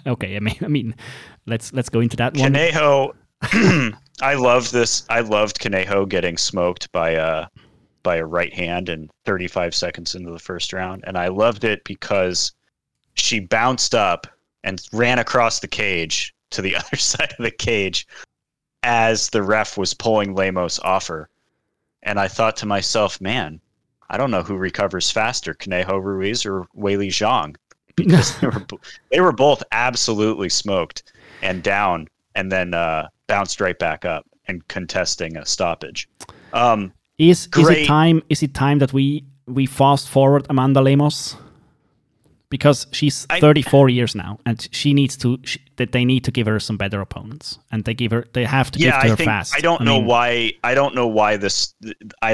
Okay, I mean, let's go into that one. Conejo, I love this. I loved Conejo getting smoked by a right hand in 35 seconds into the first round, and I loved it because she bounced up and ran across the cage to the other side of the cage as the ref was pulling Lemos off her, and I thought to myself, man, I don't know who recovers faster, Conejo Ruiz or Weili Zhang, because they were both absolutely smoked and down, and then bounced right back up and contesting a stoppage. Is it time that we fast forward Amanda Lemos, because she's 34 years now, and she needs to that they need to give her some better opponents, and they have to give her fast. I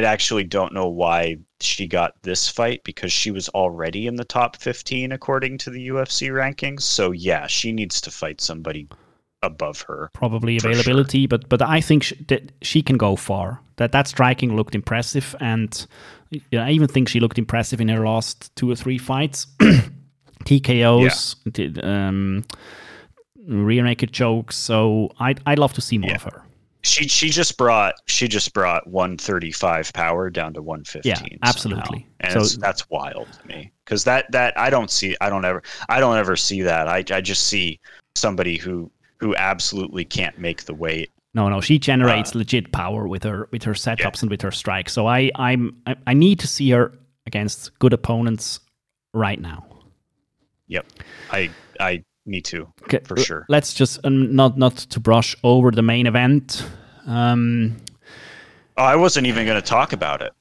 actually don't know why she got this fight, because she was already in the top 15 according to the UFC rankings. So yeah, she needs to fight somebody above her. Probably availability, sure. but I think that she can go far. That striking looked impressive, and I even think she looked impressive in her last 2 or 3 fights. TKOs, rear naked chokes. So I'd love to see more of her. She just brought 135 power down to 115. Yeah, absolutely. Somehow. And that's wild to me, because that I don't ever see that. I just see somebody who absolutely can't make the weight. No, she generates legit power with her setups and with her strikes. So I need to see her against good opponents right now. Yep, I me too, okay, for sure. Let's just not to brush over the main event. I wasn't even going to talk about it.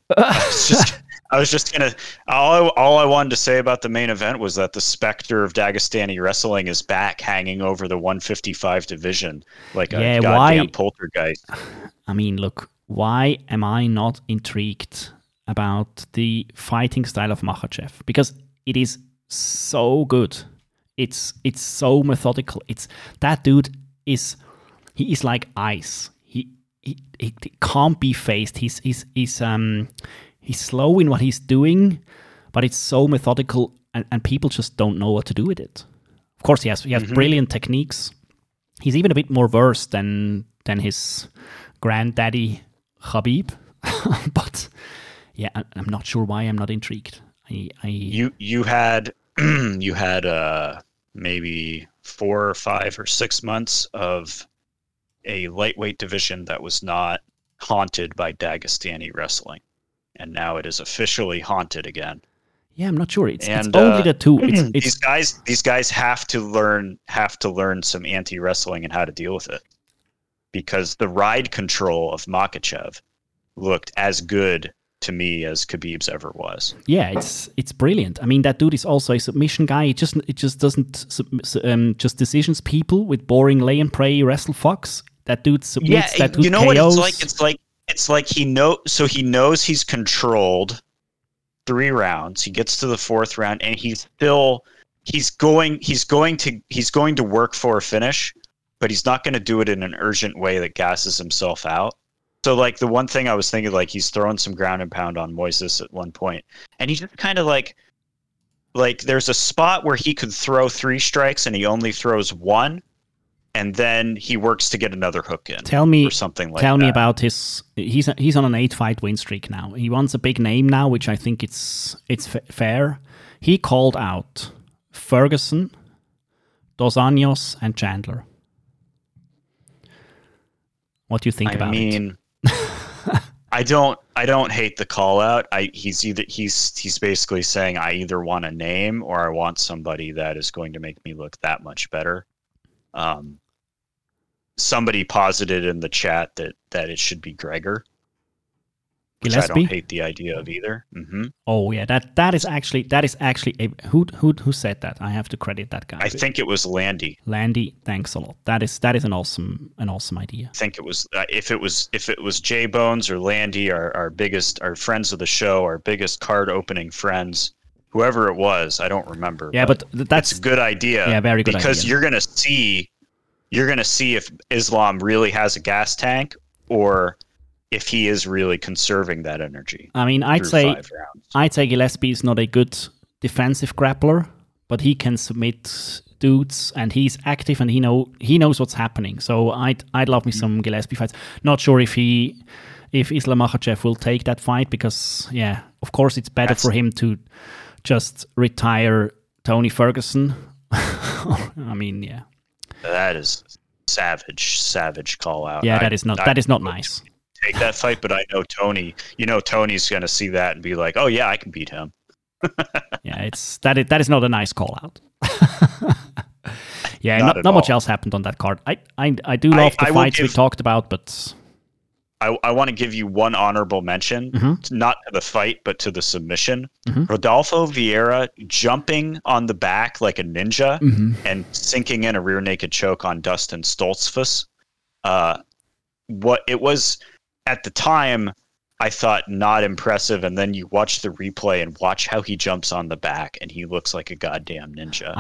All I wanted to say about the main event was that the specter of Dagestani wrestling is back, hanging over the 155 division like a goddamn poltergeist. I mean, look, why am I not intrigued about the fighting style of Makhachev? Because it is so good. It's so methodical. That dude is like ice. He can't be faced. He's slow in what he's doing, but it's so methodical, and people just don't know what to do with it. Of course, he has brilliant techniques. He's even a bit more versed than his granddaddy Khabib. But yeah, I'm not sure why I'm not intrigued. You had maybe 4 or 5 or 6 months of a lightweight division that was not haunted by Dagestani wrestling. And now it is officially haunted again. Yeah, I'm not sure. It's only the two. These guys have to learn some anti-wrestling and how to deal with it, because the ride control of Makhachev looked as good to me as Khabib's ever was. Yeah, it's brilliant. I mean, that dude is also a submission guy. It just doesn't just decisions people with boring lay and pray wrestle fucks. That dude submits. Yeah, that dude, you know, KOs. What it's like? It's like he knows he's controlled 3 rounds. He gets to the 4th round, and he's still he's going to work for a finish, but he's not going to do it in an urgent way that gasses himself out. So, like, the one thing I was thinking, like, he's throwing some ground and pound on Moises at one point, and he just kind of like there's a spot where he could throw three strikes and he only throws one, and then he works to get another hook in. Tell me about his. He's on an 8-fight win streak now. He wants a big name now, which I think it's fair. He called out Ferguson, Dos Anjos, and Chandler. What do you think about it? I mean, I don't hate the call out. He's basically saying I either want a name or I want somebody that is going to make me look that much better. Somebody posited in the chat that it should be Gregor. Which I don't hate the idea of either. Mm-hmm. Oh yeah, that is actually who said that? I have to credit that guy. I think it was Landy. Landy, thanks a lot. That is an awesome idea. I think it was if it was J Bones or Landy, our friends of the show, our biggest card opening friends, whoever it was, I don't remember. Yeah, but that's a good idea. Yeah, very good idea. Because you're gonna see if Islam really has a gas tank or if he is really conserving that energy. I mean, I'd say Gillespie is not a good defensive grappler, but he can submit dudes and he's active and he knows what's happening. So I'd love me some Gillespie fights. Not sure if Islam Makhachev will take that fight because yeah, of course it's better for him to just retire Tony Ferguson. I mean, yeah. That is savage call out. Yeah, that is not nice. Take that fight, but I know Tony. You know Tony's going to see that and be like, "Oh yeah, I can beat him." Yeah, that is not a nice call out. Yeah, not much else happened on that card. I do love the fights we talked about, but I want to give you one honorable mention, mm-hmm. not to the fight, but to the submission. Mm-hmm. Rodolfo Vieira jumping on the back like a ninja mm-hmm. and sinking in a rear naked choke on Dustin Stoltzfus. What it was. At the time, I thought not impressive, and then you watch the replay and watch how he jumps on the back, and he looks like a goddamn ninja.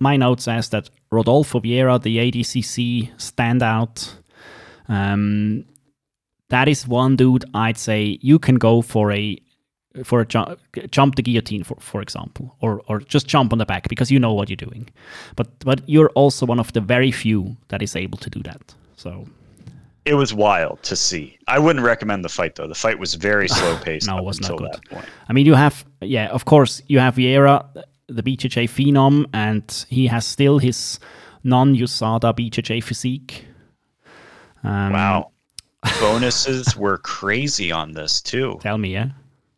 My note says that Rodolfo Vieira, the ADCC standout, that is one dude I'd say you can go for a jump the guillotine, for example, or just jump on the back because you know what you're doing. But you're also one of the very few that is able to do that. So. It was wild to see. I wouldn't recommend the fight, though. The fight was very slow-paced. No, it was not good. That point. I mean, you have Vieira, the BJJ phenom, and he has still his non-USADA BJJ physique. Wow. Bonuses were crazy on this, too. Tell me, yeah?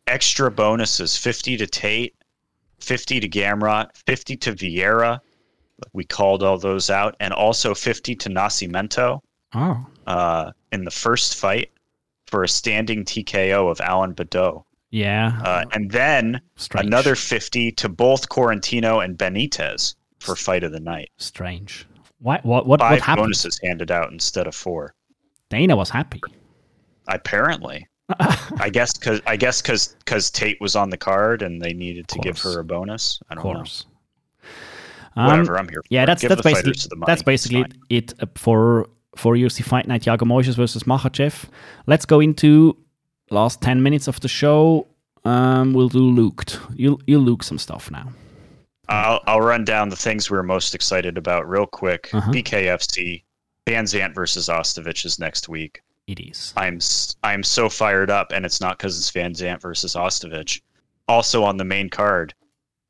Extra bonuses, 50 to Tate, 50 to Gamrot, 50 to Vieira. We called all those out. And also 50 to Nascimento. Oh. In the first fight for a standing TKO of Alan Badeau. Yeah. And then strange. Another 50 to both Corentino and Benitez for fight of the night. Strange. What happened? 5 bonuses handed out instead of 4. Dana was happy. Apparently. I guess because Tate was on the card and they needed to give her a bonus. I don't know. Whatever, I'm here for. Yeah, that's basically it for UFC Fight Night, Thiago Moises versus Makhachev. Let's go into last 10 minutes of the show. We'll do Luked. You'll Luke some stuff now. I'll run down the things we're most excited about real quick. Uh-huh. BKFC, VanZant versus Ostovich is next week. It is. I'm so fired up, and it's not because it's VanZant versus Ostovich. Also on the main card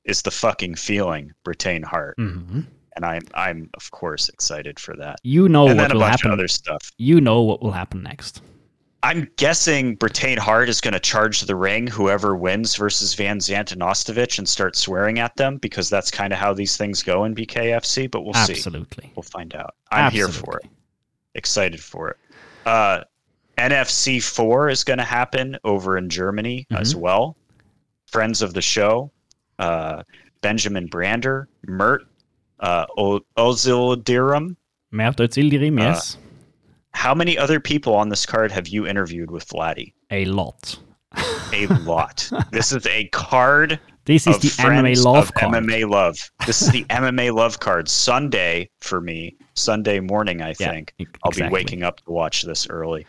is the fucking feeling, Bretane Hart. Mm-hmm. And I'm of course excited for that. You know what will happen. And then a bunch of other stuff. You know what will happen next. I'm guessing Bretane Hart is going to charge the ring, whoever wins versus VanZant and Ostovich, and start swearing at them because that's kind of how these things go in BKFC. But we'll see. Absolutely, we'll find out. I'm here for it. Excited for it. NFC 4 is going to happen over in Germany mm-hmm. as well. Friends of the show, Benjamin Brander, Mert. Özildirim. Mert Özildirim, yes. How many other people on this card have you interviewed with Vladdy? A lot. This is a card This is the MMA love card. MMA love. This is the MMA love card. Sunday for me. Sunday morning, I think. Yeah, exactly. I'll be waking up to watch this early.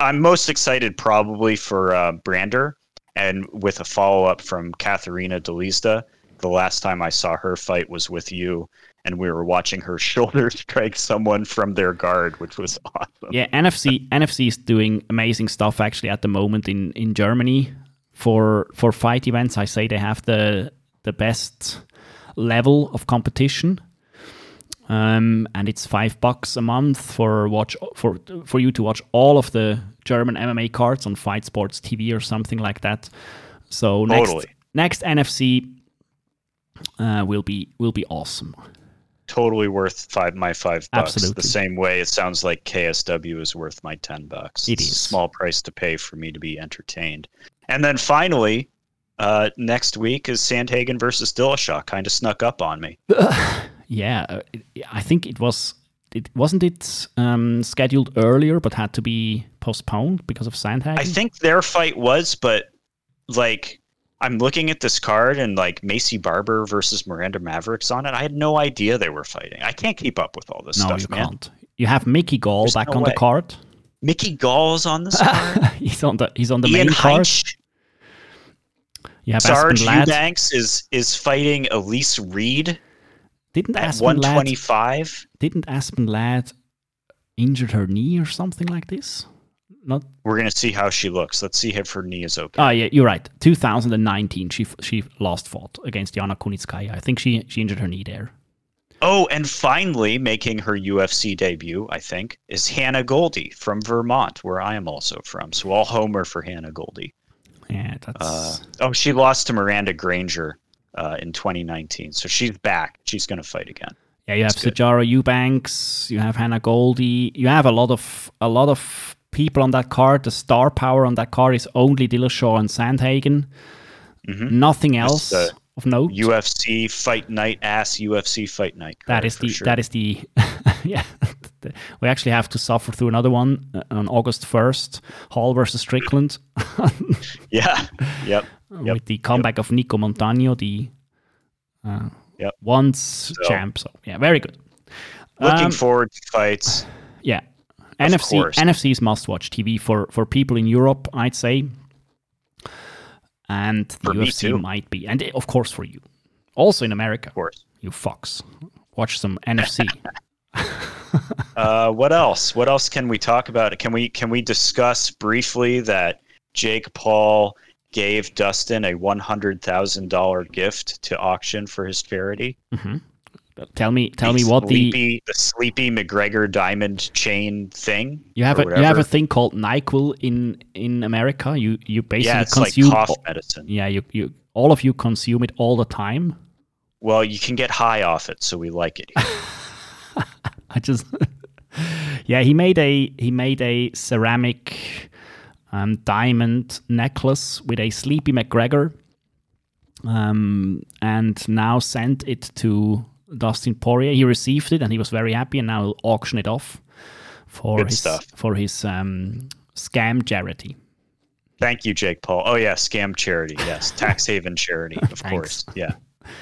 I'm most excited probably for Brander, and with a follow-up from Katharina DeLista. The last time I saw her fight was with you, and we were watching her shoulder strike someone from their guard, which was awesome. Yeah, NFC is doing amazing stuff actually at the moment in Germany for fight events. I say they have the best level of competition. And it's $5 a month for you to watch all of the German MMA cards on Fight Sports TV or something like that. So totally. Next NFC will be awesome. Totally worth $5. Absolutely. The same way it sounds like KSW is worth my $10. It is a small price to pay for me to be entertained. And then finally, next week is Sandhagen versus Dillashaw. Kind of snuck up on me. Yeah, I think it was. It wasn't it scheduled earlier, but had to be postponed because of Sandhagen. I think their fight was, but like I'm looking at this card and like Macy Barber versus Miranda Maverick's on it. I had no idea they were fighting. I can't keep up with all this stuff. You can't. You have Mickey Gall back on the card. Mickey Gall's on this card. he's on the Ian main Heinch. Card. You have Sarge Eubanks is fighting Elise Reed. Didn't at Aspen 125? Didn't Aspen Ladd injure her knee or something like this? Not. We're gonna see how she looks. Let's see if her knee is okay. Oh yeah, you're right. 2019, she last fought against Jana Kunitskaya. I think she injured her knee there. Oh, and finally making her UFC debut, I think, is Hannah Goldie from Vermont, where I am also from. So I'll homer for Hannah Goldie. Yeah, that's. She lost to Miranda Granger. In 2019. So she's back. She's going to fight again. Yeah, you have Sajara Eubanks, you have Hannah Goldie. You have a lot of people on that card. The star power on that card is only Dillashaw and Sandhagen. Mm-hmm. Nothing else of note. UFC Fight Night card, that is the sure. That is the yeah. We actually have to suffer through another one on August 1st, Hall versus Strickland. Yeah. Yep. With the comeback of Nico Montano, the once champ. So, yeah, very good. Looking forward to fights. Yeah. NFC is must-watch TV for people in Europe, I'd say. And the UFC might be. And, of course, for you. Also in America. Of course. You fucks. Watch some NFC. What else can we talk about? Can we discuss briefly that Jake Paul gave Dustin a $100,000 gift to auction for his charity? Mm-hmm. Tell me what the sleepy McGregor diamond chain thing. You have a thing called NyQuil in America. You basically it's consume like cough medicine. Yeah, you all of you consume it all the time. Well, you can get high off it, so we like it here. I just, yeah. He made a ceramic diamond necklace with a Sleepy McGregor, and now sent it to Dustin Poirier. He received it and he was very happy, and now he'll auction it off for his scam charity. Thank you, Jake Paul. Oh yeah, scam charity. Yes, tax haven charity, of course. Yeah.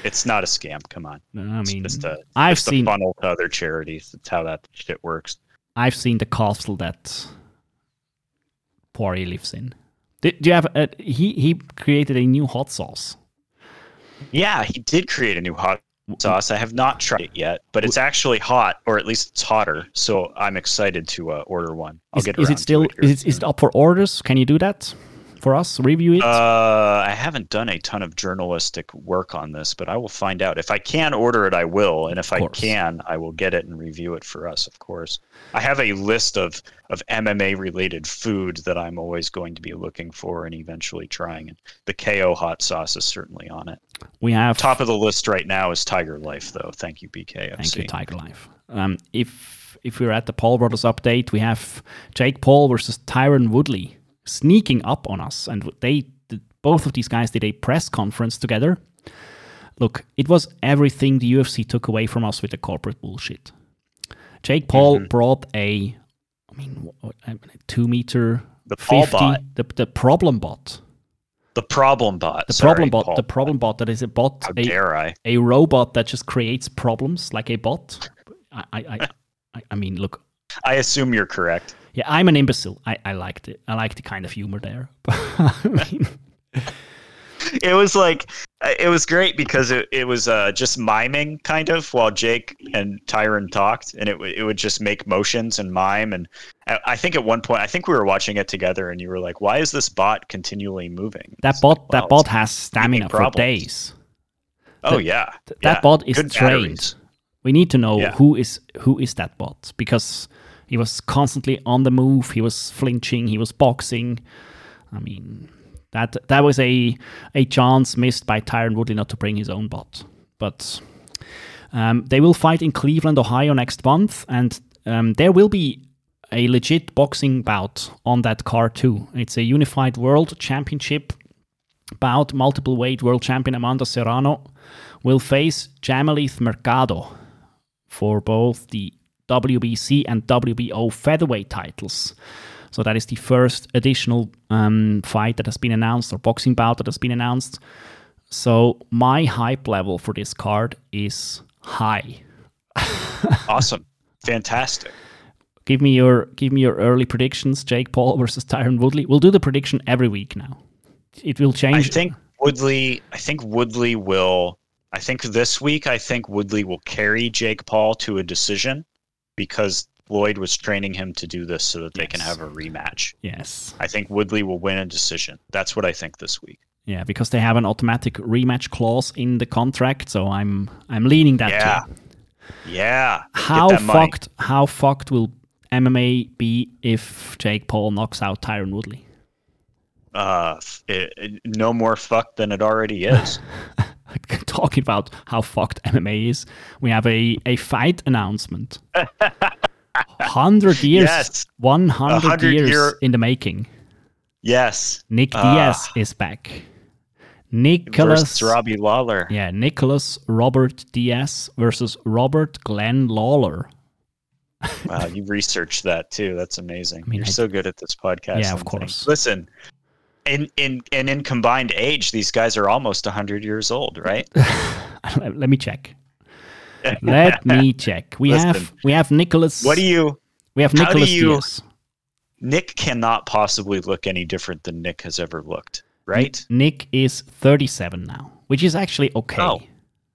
It's not a scam. Come on. No, I mean, it's just a funnel to other charities. That's how that shit works. I've seen the castle that Poirier lives in. Do you have? He created a new hot sauce. Yeah, he did create a new hot sauce. I have not tried it yet, but it's actually hot, or at least it's hotter. So I'm excited to order one. Is it up for orders? Can you do that? For us, review it? I haven't done a ton of journalistic work on this, but I will find out. If I can order it, I will. And if I can, I will get it and review it for us, of course. I have a list of MMA-related food that I'm always going to be looking for and eventually trying. And the KO hot sauce is certainly on it. We have top of the list right now is Tiger Life, though. Thank you, BKFC. Thank you, Tiger Life. If we're at the Paul Brothers update, we have Jake Paul versus Tyron Woodley. Sneaking up on us, and both of these guys did a press conference together. Look, it was everything the UFC took away from us with the corporate bullshit. Jake Paul brought a 2 meter the 50, the problem bot The problem bot. The problem bot. That is a bot. How dare I? A robot that just creates problems like a bot. I mean, look. I assume you're correct. Yeah, I'm an imbecile. I liked it. I liked the kind of humor there. I mean, it was great because it was just miming kind of while Jake and Tyron talked, and it would just make motions and mime. And I think at one point, I think we were watching it together, and you were like, "Why is this bot continually moving?" That bot has stamina for days. Oh that bot is trained. Batteries. We need to know who is that bot, because he was constantly on the move. He was flinching. He was boxing. I mean. That was a chance missed by Tyron Woodley not to bring his own bot. But they will fight in Cleveland, Ohio next month, and there will be a legit boxing bout on that card too. It's a unified world championship bout. Multiple weight world champion Amanda Serrano will face Jamalith Mercado for both the WBC and WBO featherweight titles. So that is the first additional fight that has been announced, or boxing bout that has been announced. So my hype level for this card is high. Awesome. Fantastic. Give me your early predictions, Jake Paul versus Tyron Woodley. We'll do the prediction every week now. It will change. I think this week Woodley will carry Jake Paul to a decision, because Floyd was training him to do this so that they can have a rematch. Yes. I think Woodley will win a decision. That's what I think this week. Yeah, because they have an automatic rematch clause in the contract, so I'm leaning that too. Yeah. How fucked will MMA be if Jake Paul knocks out Tyron Woodley? No more fucked than it already is. Talking about how fucked MMA is, we have a fight announcement. 100 years, yes. 100 years in the making. Yes. Nick Diaz is back. Versus Robbie Lawler. Yeah, Nicholas Robert Diaz versus Robert Glenn Lawler. Wow, you researched that too. That's amazing. I mean, You're so good at this podcast. Yeah, of course. Listen, in combined age, these guys are almost 100 years old, right? Let me check. We have Nicholas. What do you? We have Nicholas Diaz. Nick cannot possibly look any different than Nick has ever looked, right? Nick is 37 now, which is actually okay. Oh,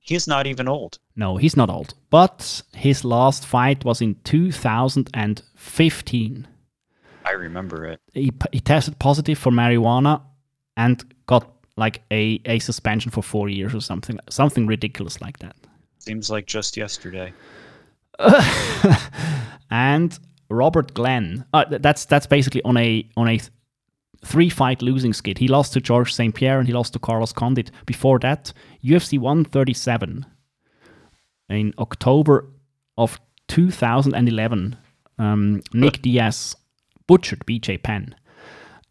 he's not even old. No, he's not old. But his last fight was in 2015. I remember it. He tested positive for marijuana and got like a suspension for 4 years or something ridiculous like that. Seems like just yesterday. And Robert Glenn, that's basically on a three-fight losing skid. He lost to Georges St. Pierre and he lost to Carlos Condit. Before that, UFC 137 in October of 2011. Nick Diaz butchered BJ Penn.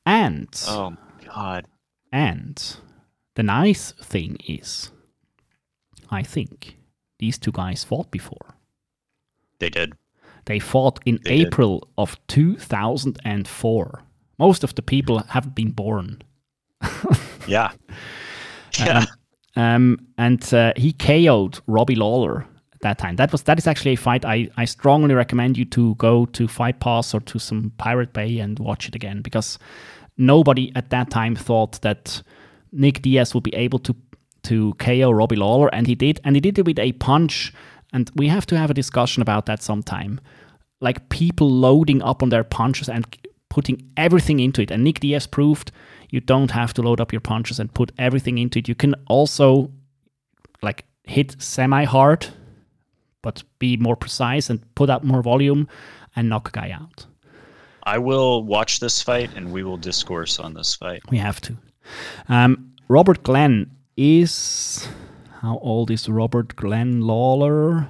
And oh my god! And the nice thing is, I think these two guys fought before. They did. They fought in April of 2004. Most of the people haven't been born. Yeah. Yeah. And he KO'd Robbie Lawler at that time. That is actually a fight I strongly recommend you to go to Fight Pass or to some Pirate Bay and watch it again, because nobody at that time thought that Nick Diaz would be able to KO Robbie Lawler, and he did it with a punch. And we have to have a discussion about that sometime, like people loading up on their punches and putting everything into it. And Nick Diaz proved you don't have to load up your punches and put everything into it. You can also like hit semi-hard, but be more precise and put out more volume and knock a guy out. I will watch this fight and we will discourse on this fight. We have to. Robert Glenn is, how old is Robert Glenn Lawler?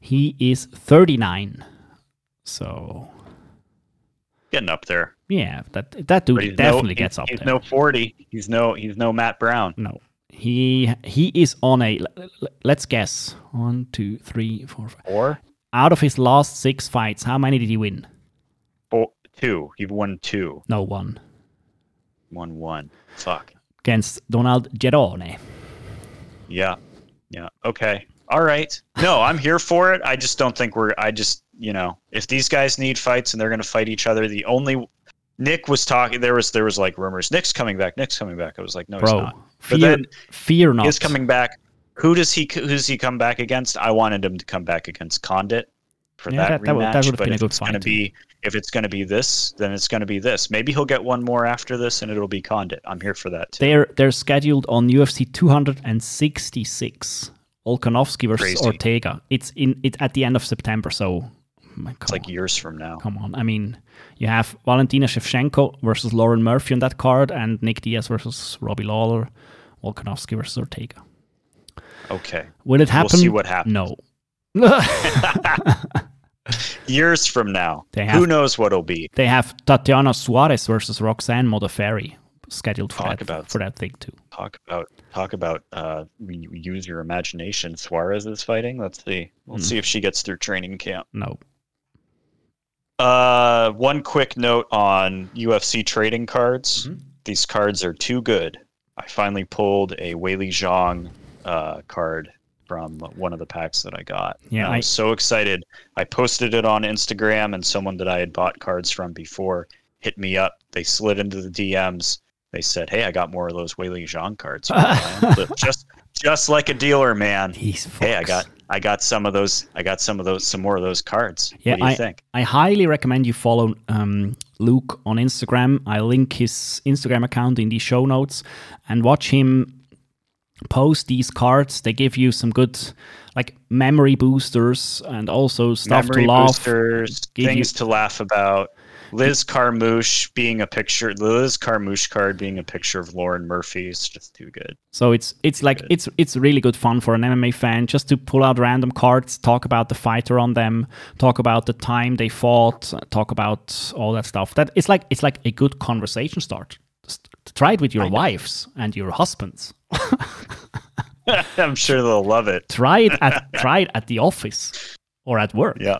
He is 39. So getting up there. Yeah, that dude definitely gets up there. He's no 40. He's no Matt Brown. No. He is on a, let's guess. 1, 2, 3, 4, 5. Four? Out of his last 6 fights, how many did he win? 2. He won 2. No, 1. Fuck. against Donald Cerrone. Yeah. Yeah. Okay. All right. No, I'm here for it. I just don't think we're, I just, you know, if these guys need fights and they're going to fight each other, the only, Nick was talking, there was like rumors, Nick's coming back. I was like, no, he's not. But then fear not. He's coming back. Who does he come back against? I wanted him to come back against Condit for that rematch. That would have been a good fight. If it's going to be this, then it's going to be this. Maybe he'll get one more after this, and it'll be Condit. I'm here for that, too. They're scheduled on UFC 266. Volkanovski versus Ortega. It's at the end of September, so... It's like years from now. Come on. I mean, you have Valentina Shevchenko versus Lauren Murphy on that card, and Nick Diaz versus Robbie Lawler, Volkanovski versus Ortega. Okay. Will it happen? We'll see what happens. No. Years from now. Who knows what it'll be. They have Tatiana Suarez versus Roxanne Modafferi scheduled for that thing too. Talk about use your imagination. Suarez is fighting. Let's see. Let's see if she gets through training camp. No. One quick note on UFC trading cards. Mm-hmm. These cards are too good. I finally pulled a Weili Zhang card from one of the packs that I got. Yeah, I was so excited. I posted it on Instagram, and someone that I had bought cards from before hit me up. They slid into the DMs. They said, "Hey, I got more of those Weili Zhang cards." Just like a dealer, man. Hey, I got some of those. I got some more of those cards. Yeah, what do you think? I highly recommend you follow Luke on Instagram. I link his Instagram account in the show notes, and watch him post these cards. They give you some good, like, memory boosters and also stuff memory to laugh. Boosters, things to laugh about. Liz Carmouche card being a picture of Lauren Murphy is just too good. So it's really good fun for an MMA fan just to pull out random cards, talk about the fighter on them, talk about the time they fought, talk about all that stuff. That it's like a good conversation start. Just try it with your wives and your husbands. I'm sure they'll love it. Try it at the office or at work. Yeah.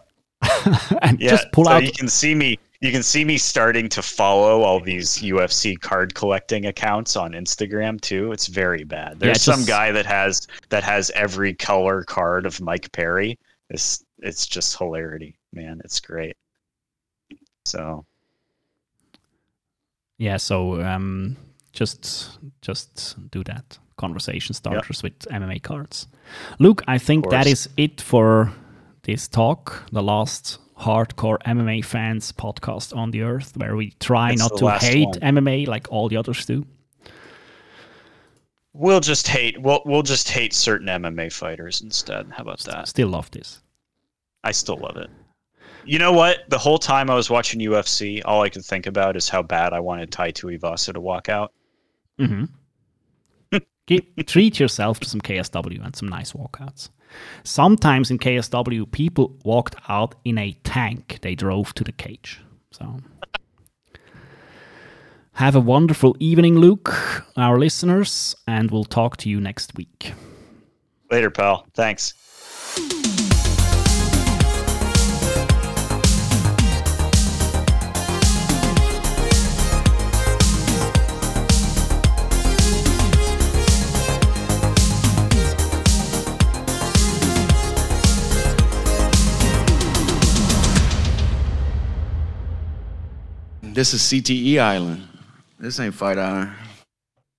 And just pull out. You can see me starting to follow all these UFC card collecting accounts on Instagram too. It's very bad. There's some guy that has every color card of Mike Perry. It's just hilarity, man. It's great. So yeah, so just do that. Conversation starters with MMA cards. Luke, I think that is it for this talk. The last Hardcore MMA Fans podcast on the earth, where we try not to hate MMA like all the others do. We'll just hate certain MMA fighters instead. How about that? Still love this. I still love it. You know what? The whole time I was watching UFC, all I could think about is how bad I wanted Tai Tuivasa to walk out. Mm-hmm. Treat yourself to some KSW and some nice walkouts. Sometimes in KSW, people walked out in a tank. They drove to the cage. So, have a wonderful evening, Luke, our listeners, and we'll talk to you next week. Later, pal. Thanks. This is CTE Island. This ain't Fight Island.